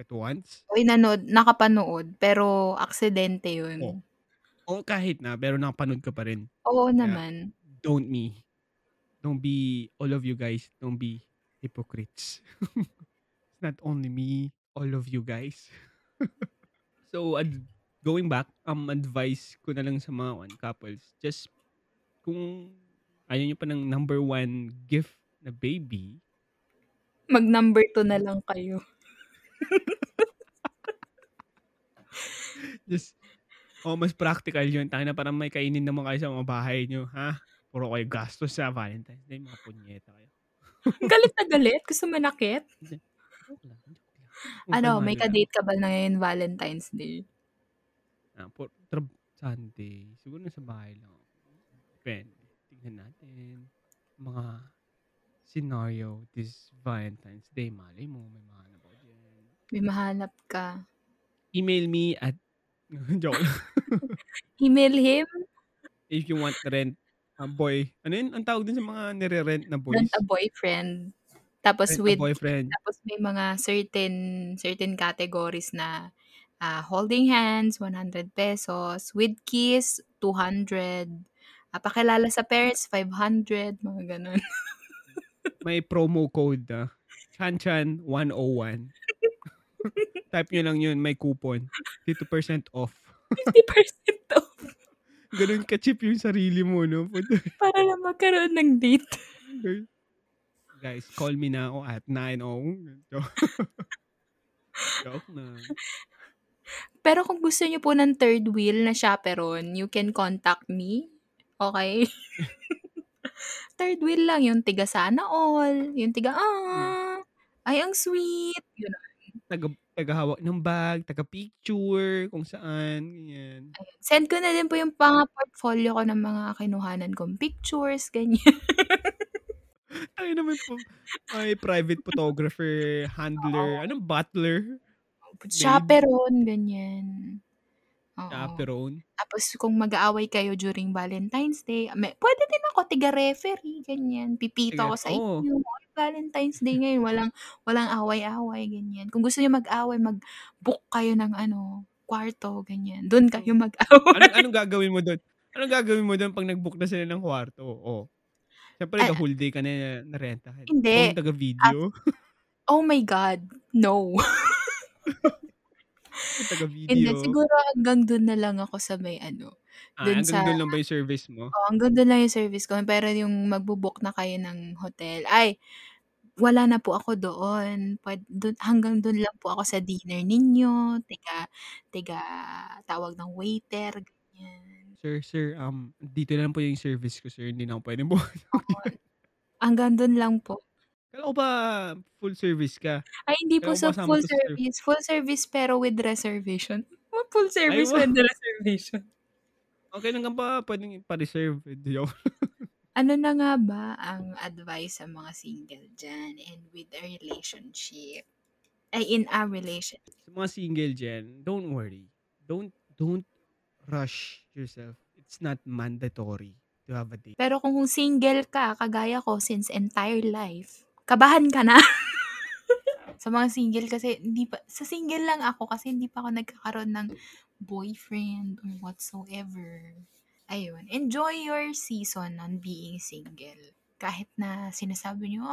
At once? Oy, nanood. Nakapanood. Pero, aksidente yun. Oh. O, kahit na. Pero, nakapanood ka pa rin. Oo naman. Don't be, all of you guys, don't be hypocrites. It's not only me, all of you guys. So, going back, advice ko na lang sa mga couples, just, kung ayaw nyo pa ng number 1 gift na baby, mag number 2 na lang kayo. Just, mas practical yun. Tangina, parang may kainin naman kayo sa mga bahay nyo, ha? Puro kayo gastos sa Valentine's Day. Mga punyeta kayo. Galit na galit? Gusto manakit? Ano, may ka-date ka ba na ngayon Valentine's Day? Sunday. Siguro na sa bahay lang. Depende. Tignan natin. Mga scenario this Valentine's Day. Malay mo, may mahanap ako dyan. May mahanap ka. Email me at joke lang. Email him? If you want rent. Boy. Ano yun? Ang tawag din sa mga nire-rent na boys? Rent a boyfriend. Tapos rent with boyfriend. Tapos may mga certain categories na holding hands, 100 pesos. With kiss, 200. Pakilala sa parents, 500. Mga ganun. May promo code na. Chanchan 101. Type nyo lang yun. May coupon. 50% off. 50% off. Ganun ka-cheap yung sarili mo, no? Para lang magkaroon ng date. Guys, call me na ako at 9:00. Joke na. Pero kung gusto niyo po ng third wheel na chaperon, you can contact me. Okay? Third wheel lang, yung tiga sana all. Yung tiga, ay, ang sweet. Yun. Tagahawak ng bag, taga-picture, kung saan, ganyan. Send ko na din po yung pang-portfolio ko ng mga kinuhanan kong pictures, ganyan. Ay, naman po. Ay, private photographer, handler, anong butler? Chaperone, ganyan. Chaperone? Tapos, kung mag-aaway kayo during Valentine's Day, pwede din ako, tiga-referee, ganyan. Pipito ko sa inyo. Valentine's Day ngayon, walang away-away, ganyan. Kung gusto niyo mag-away, mag-book kayo ng kwarto, ganyan. Doon kayo mag-away. Anong gagawin mo doon? Anong gagawin mo doon pag nag-book na sila ng kwarto? Oh. Siyempre, the whole day ka na narenta. Hindi. Kung taga-video. Oh my God. No. Taga-video. And then, siguro hanggang doon na lang ako sa may hanggang doon lang ba yung service mo? Oo, hanggang doon lang yung service ko. Pero yung magbubook na kayo ng hotel, ay, wala na po ako doon. Hanggang doon lang po ako sa dinner ninyo. Tiga, tawag ng waiter, ganyan. Sir, dito lang po yung service ko, sir. Hindi na ako pwede po. Hanggang doon lang po. Kala ko ba full service ka? Ay, hindi po sa full service. Full service pero with reservation. Full service with reservation. Okay lang ba? Pwedeng pa-reserve. Ano na nga ba ang advice sa mga single dyan and with a relationship? Ay, in a relationship. Sa mga single dyan, don't worry. Don't rush yourself. It's not mandatory to have a date. Pero kung single ka, kagaya ko, since entire life, kabahan ka na. Sa mga single kasi, sa single lang ako kasi hindi pa ako nagkakaroon ng boyfriend or whatsoever. Ayun. Enjoy your season on being single. Kahit na sinasabi niyo,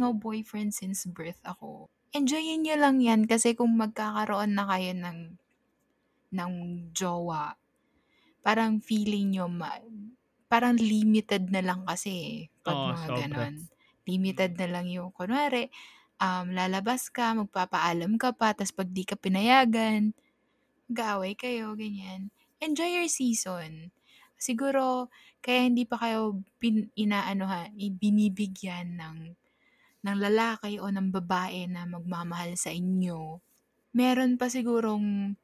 no boyfriend since birth ako. Enjoyin niyo lang yan kasi kung magkakaroon na kayo ng jowa, parang feeling nyo, parang limited na lang kasi pag mga ganon. Limited na lang yung, kunwari, lalabas ka, magpapaalam ka pa, tas pag di ka pinayagan, mag-aaway kayo, ganyan. Enjoy your season. Siguro, kaya hindi pa kayo binibigyan ng lalaki o ng babae na magmamahal sa inyo. Meron pa sigurong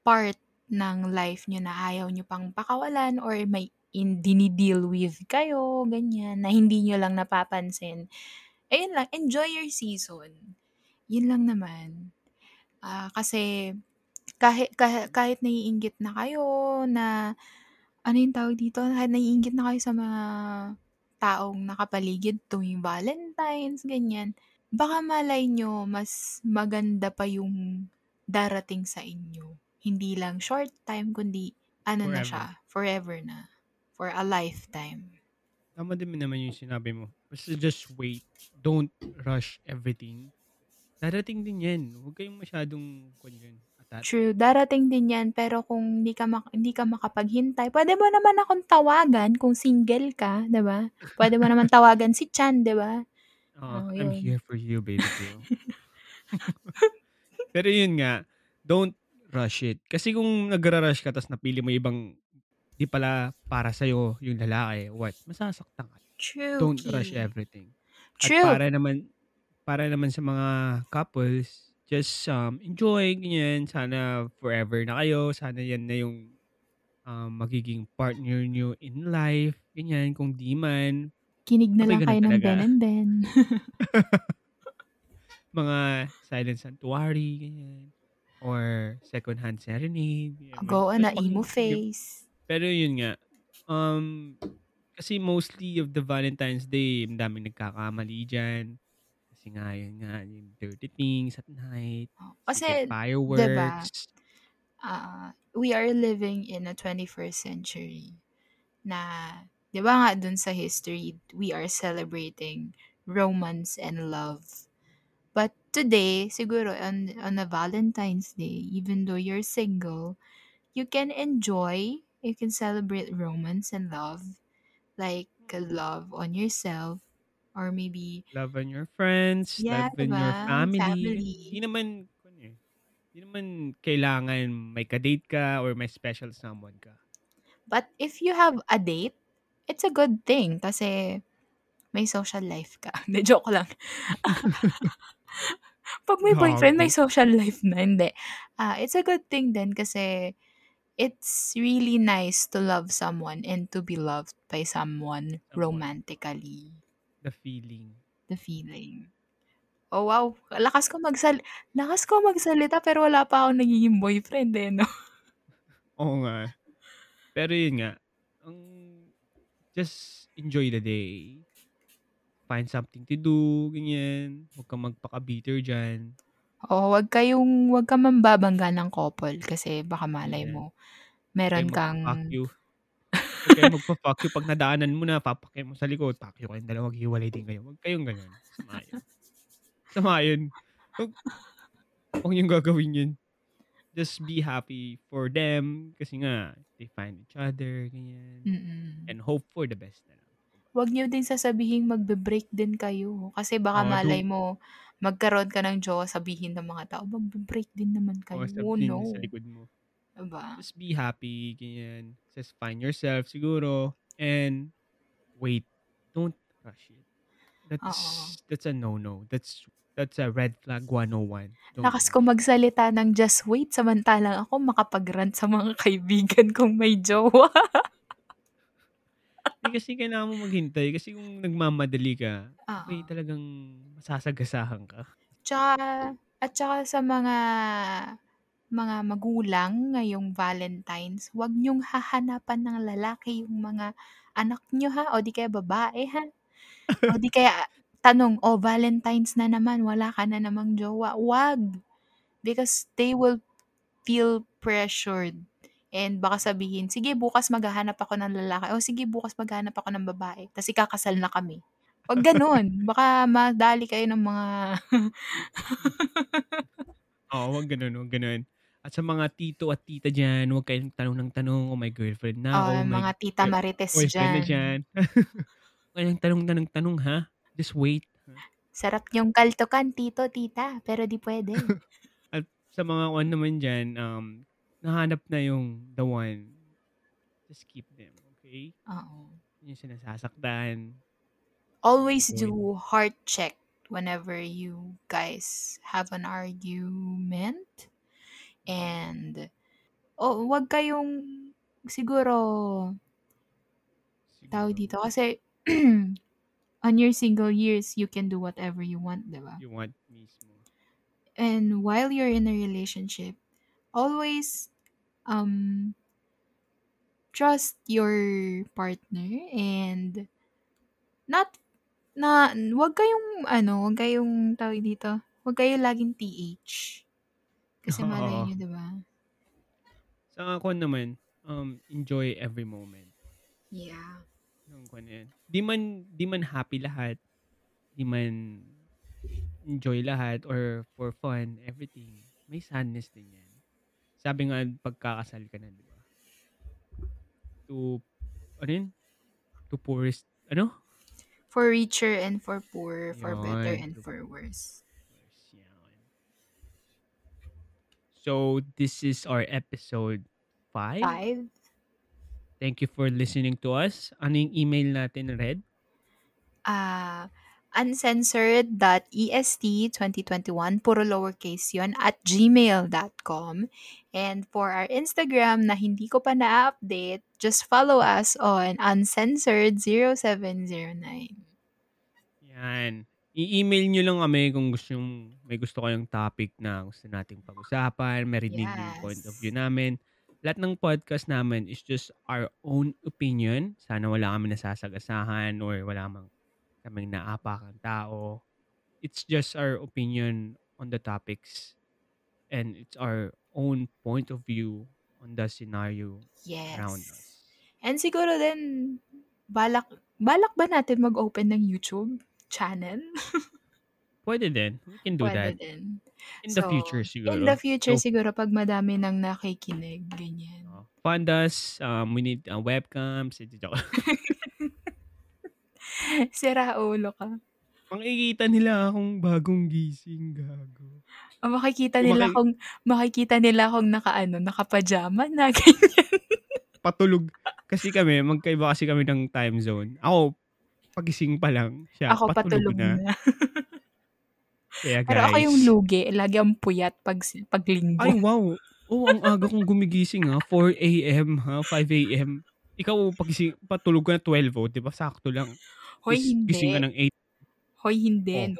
part ng life nyo na ayaw nyo pang pakawalan or may dinideal with kayo, ganyan, na hindi nyo lang napapansin. Ayun lang, enjoy your season. Yun lang naman. Kasi kahit naiinggit na kayo na, ano yung tawag dito, kahit naiinggit na kayo sa mga taong nakapaligid tuwing Valentine's, ganyan, baka malay nyo, mas maganda pa yung darating sa inyo. Hindi lang short time, kundi ano forever. Na siya, forever na. For a lifetime. Tama din naman yung sinabi mo. Basta just wait. Don't rush everything. Darating din yan. Huwag kayong masyadong atat. True. Darating din yan. Pero kung hindi ka makapaghintay, pwede mo naman akong tawagan kung single ka. Diba? Pwede mo naman tawagan si Chan. Diba? I'm here for you, baby girl. Pero yun nga, don't rush it. Kasi kung nag-rush ka tapos napili mo ibang di pala para sa'yo yung lalaki, what? Masasaktan ka. True. Don't rush everything. True. At para naman sa mga couples, just enjoy, ganyan. Sana forever na kayo. Sana yan na yung magiging partner nyo in life. Ganyan, kung di man. Kinig na lang kayo ng Ben and Ben. Mga silent sanctuary, ganyan. Or second hand serenade. Ganyan. Go on a emo face. Pero yun nga, kasi mostly of the Valentine's Day, daming nagkakamali dyan. Kasi nga, yun nga, yung dirty things at night, kasi, fireworks. Diba, we are living in a 21st century na, di ba nga dun sa history, we are celebrating romance and love. But today, siguro, on a Valentine's Day, even though you're single, you can enjoy. You can celebrate romance and love, like love on yourself, or maybe love on your friends, yeah, love diba? On your family. Hindi naman kailangan may kadate ka or may special someone ka. But if you have a date, it's a good thing kasi may social life ka. De, joke lang. Pag may boyfriend, may social life na. Hindi. It's a good thing din kasi it's really nice to love someone and to be loved by someone romantically. The feeling. Oh, wow. Lakas ko magsalita pero wala pa akong nagiging boyfriend eh, no? Oo nga. Pero yun nga, just enjoy the day. Find something to do, ganyan. Huwag kang magpaka-bitter dyan. O, wag ka mambabangga ng couple kasi baka malay mo. Meron kang... Huwag kayo magpa-fuck you. Pag nadaanan mo na, papakay mo sa likod, fuck you kayong dalawa, hiwalay din kayo. Huwag kayong ganyan. Sama yun. Huwag yung gagawin yun. Just be happy for them kasi nga, they find each other, ganyan. Mm-mm. And hope for the best na lang. Huwag niyo din sasabihin magbe-break din kayo kasi baka malay mo... Magkaroon ka ng jowa, sabihin ng mga tao, mag-break din naman kayo. Sabihin sa likod mo. Diba? Just be happy, ganyan. Just find yourself, siguro. And wait. Don't rush it. That's a no-no. That's a red flag 101. Lakas ko magsalita ng just wait, samantalang ako makapag-rant sa mga kaibigan kong may jowa. Kasi kailangan mo maghintay. Kasi kung nagmamadali ka, may talagang masasagasahan ka. At saka sa mga magulang ngayong Valentine's, huwag niyong hahanapan ng lalaki yung mga anak niyo ha, o di kaya babae ha. O di kaya tanong, Valentine's na naman, wala ka na namang jowa. Huwag. Because they will feel pressured. And baka sabihin, sige bukas maghahanap ako ng lalaki. O sige bukas maghahanap ako ng babae. Tapos ikakasal na kami. Huwag ganun. Baka madali kayo ng mga... Oo, huwag ganun. At sa mga tito at tita dyan, huwag kayong tanong ng tanong, oh my girlfriend na, oh my mga tita marites dyan. Huwag kayong tanong-tanong-tanong ha, just wait. Sarap yung kaltukan, tito, tita, pero di pwede. At sa mga one naman dyan, nahanap na yung the one, just keep them, okay? Oo. Yung sinasasaktan. Always do heart check whenever you guys have an argument. And, wag kayong siguro. Tawag dito. Kasi, on your single years, you can do whatever you want, diba? You want mismo. And while you're in a relationship, always trust your partner and wag kayong tawag dito. Wag kayong laging TH. Kasi malay nyo, diba? Sa ako naman, enjoy every moment. Yeah. Di man happy lahat, di man enjoy lahat or for fun, everything. May sadness din yan. Sabi nga, pagkakasal ka na, di ba? For richer and for poorer, for better and for worse. So, this is our episode 5. Thank you for listening to us. Ano yung email natin, Red? uncensored.est2021, puro lowercase yun, @gmail.com. And for our Instagram na hindi ko pa na-update, just follow us on uncensored0709. Yan. I-email nyo lang kami kung gusto kayong topic na gusto nating pag-usapan, marinig yung point of view namin. Lahat ng podcast namin is just our own opinion. Sana wala kami nasasagasahan or wala kaming naapak ang tao. It's just our opinion on the topics and it's our own point of view on the scenario around us. And siguro din, balak ba natin mag-open ng YouTube channel? Pwede din. We can do that. In the future, siguro, pag madami nang nakikinig, ganyan. Fund us. We need webcams. Sira ulo ka. Makikita nila akong bagong gising, gago. Makikita nila akong naka-pajama na, ganyan. Patulog. Kasi kami, magkaiba kasi kami ng time zone. Ako, pagising pa lang. Siya, ako, patulog na. Yeah, guys. Pero ako yung lugi. Lagi ang puyat pag linggo. Ay, wow. Oh, ang aga kong gumigising, ha? 4 a.m., ha? 5 a.m. Ikaw, patulog ka na 12, oh. Diba? Sakto lang. Hoy, hindi. Gising ka ng 8. Hoy, hindi.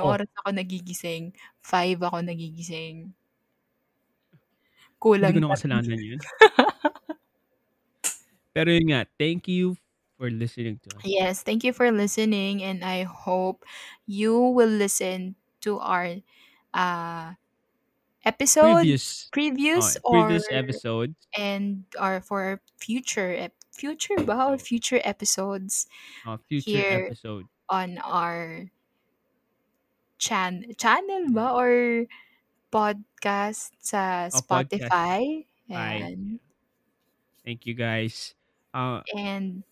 Oh. Oras ako nagigising? 5 ako nagigising. Kulang. Hindi ko na kasalanan yun. Pero yun nga, thank you for listening to us. Yes, thank you for listening and I hope you will listen to our episode previous episode and our for future episodes episode on our channel ba or podcast sa Spotify. And thank you guys. And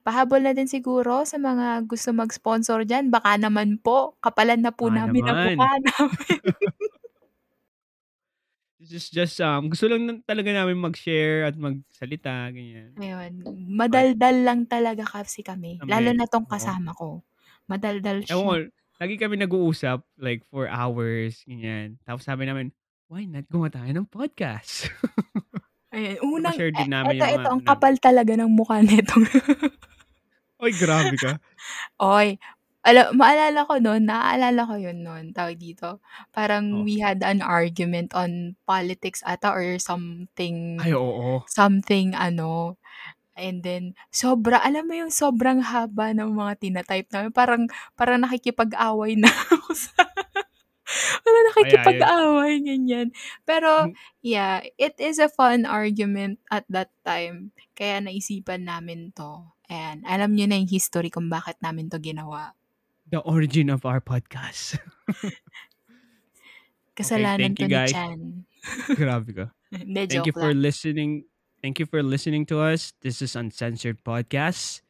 pahabol na din siguro sa mga gusto mag-sponsor dyan. Baka naman po, kapalan na po namin ang mukha namin. This is just, gusto lang talaga namin mag-share at magsalita, ganyan. Ayun. Madaldal lang talaga kasi kami. Lalo na tong kasama ko. Madaldal siya. Ewan, lagi kami nag-uusap, like, for hours, ganyan. Tapos sabi namin, why not gumawa tayo ng podcast? Ayun, unang, ito, ang kapal talaga ng mukha netong. Oy, grabe ka. Oy, naalala ko yun noon, tawag dito. Parang we had an argument on politics ata or something. Ay, oo. Something, and then, sobrang haba ng mga tinatype namin. Parang nakikipag-away na ako sa... Wala nakikipag-away, ganyan. Pero, yeah, it is a fun argument at that time. Kaya naisipan namin to. And alam nyo na yung history kung bakit namin to ginawa. The origin of our podcast. Kasalanan to ni Chan. Grabe ka. Thank you for listening. Thank you for listening to us. This is Uncensored Podcast.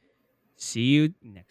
See you next.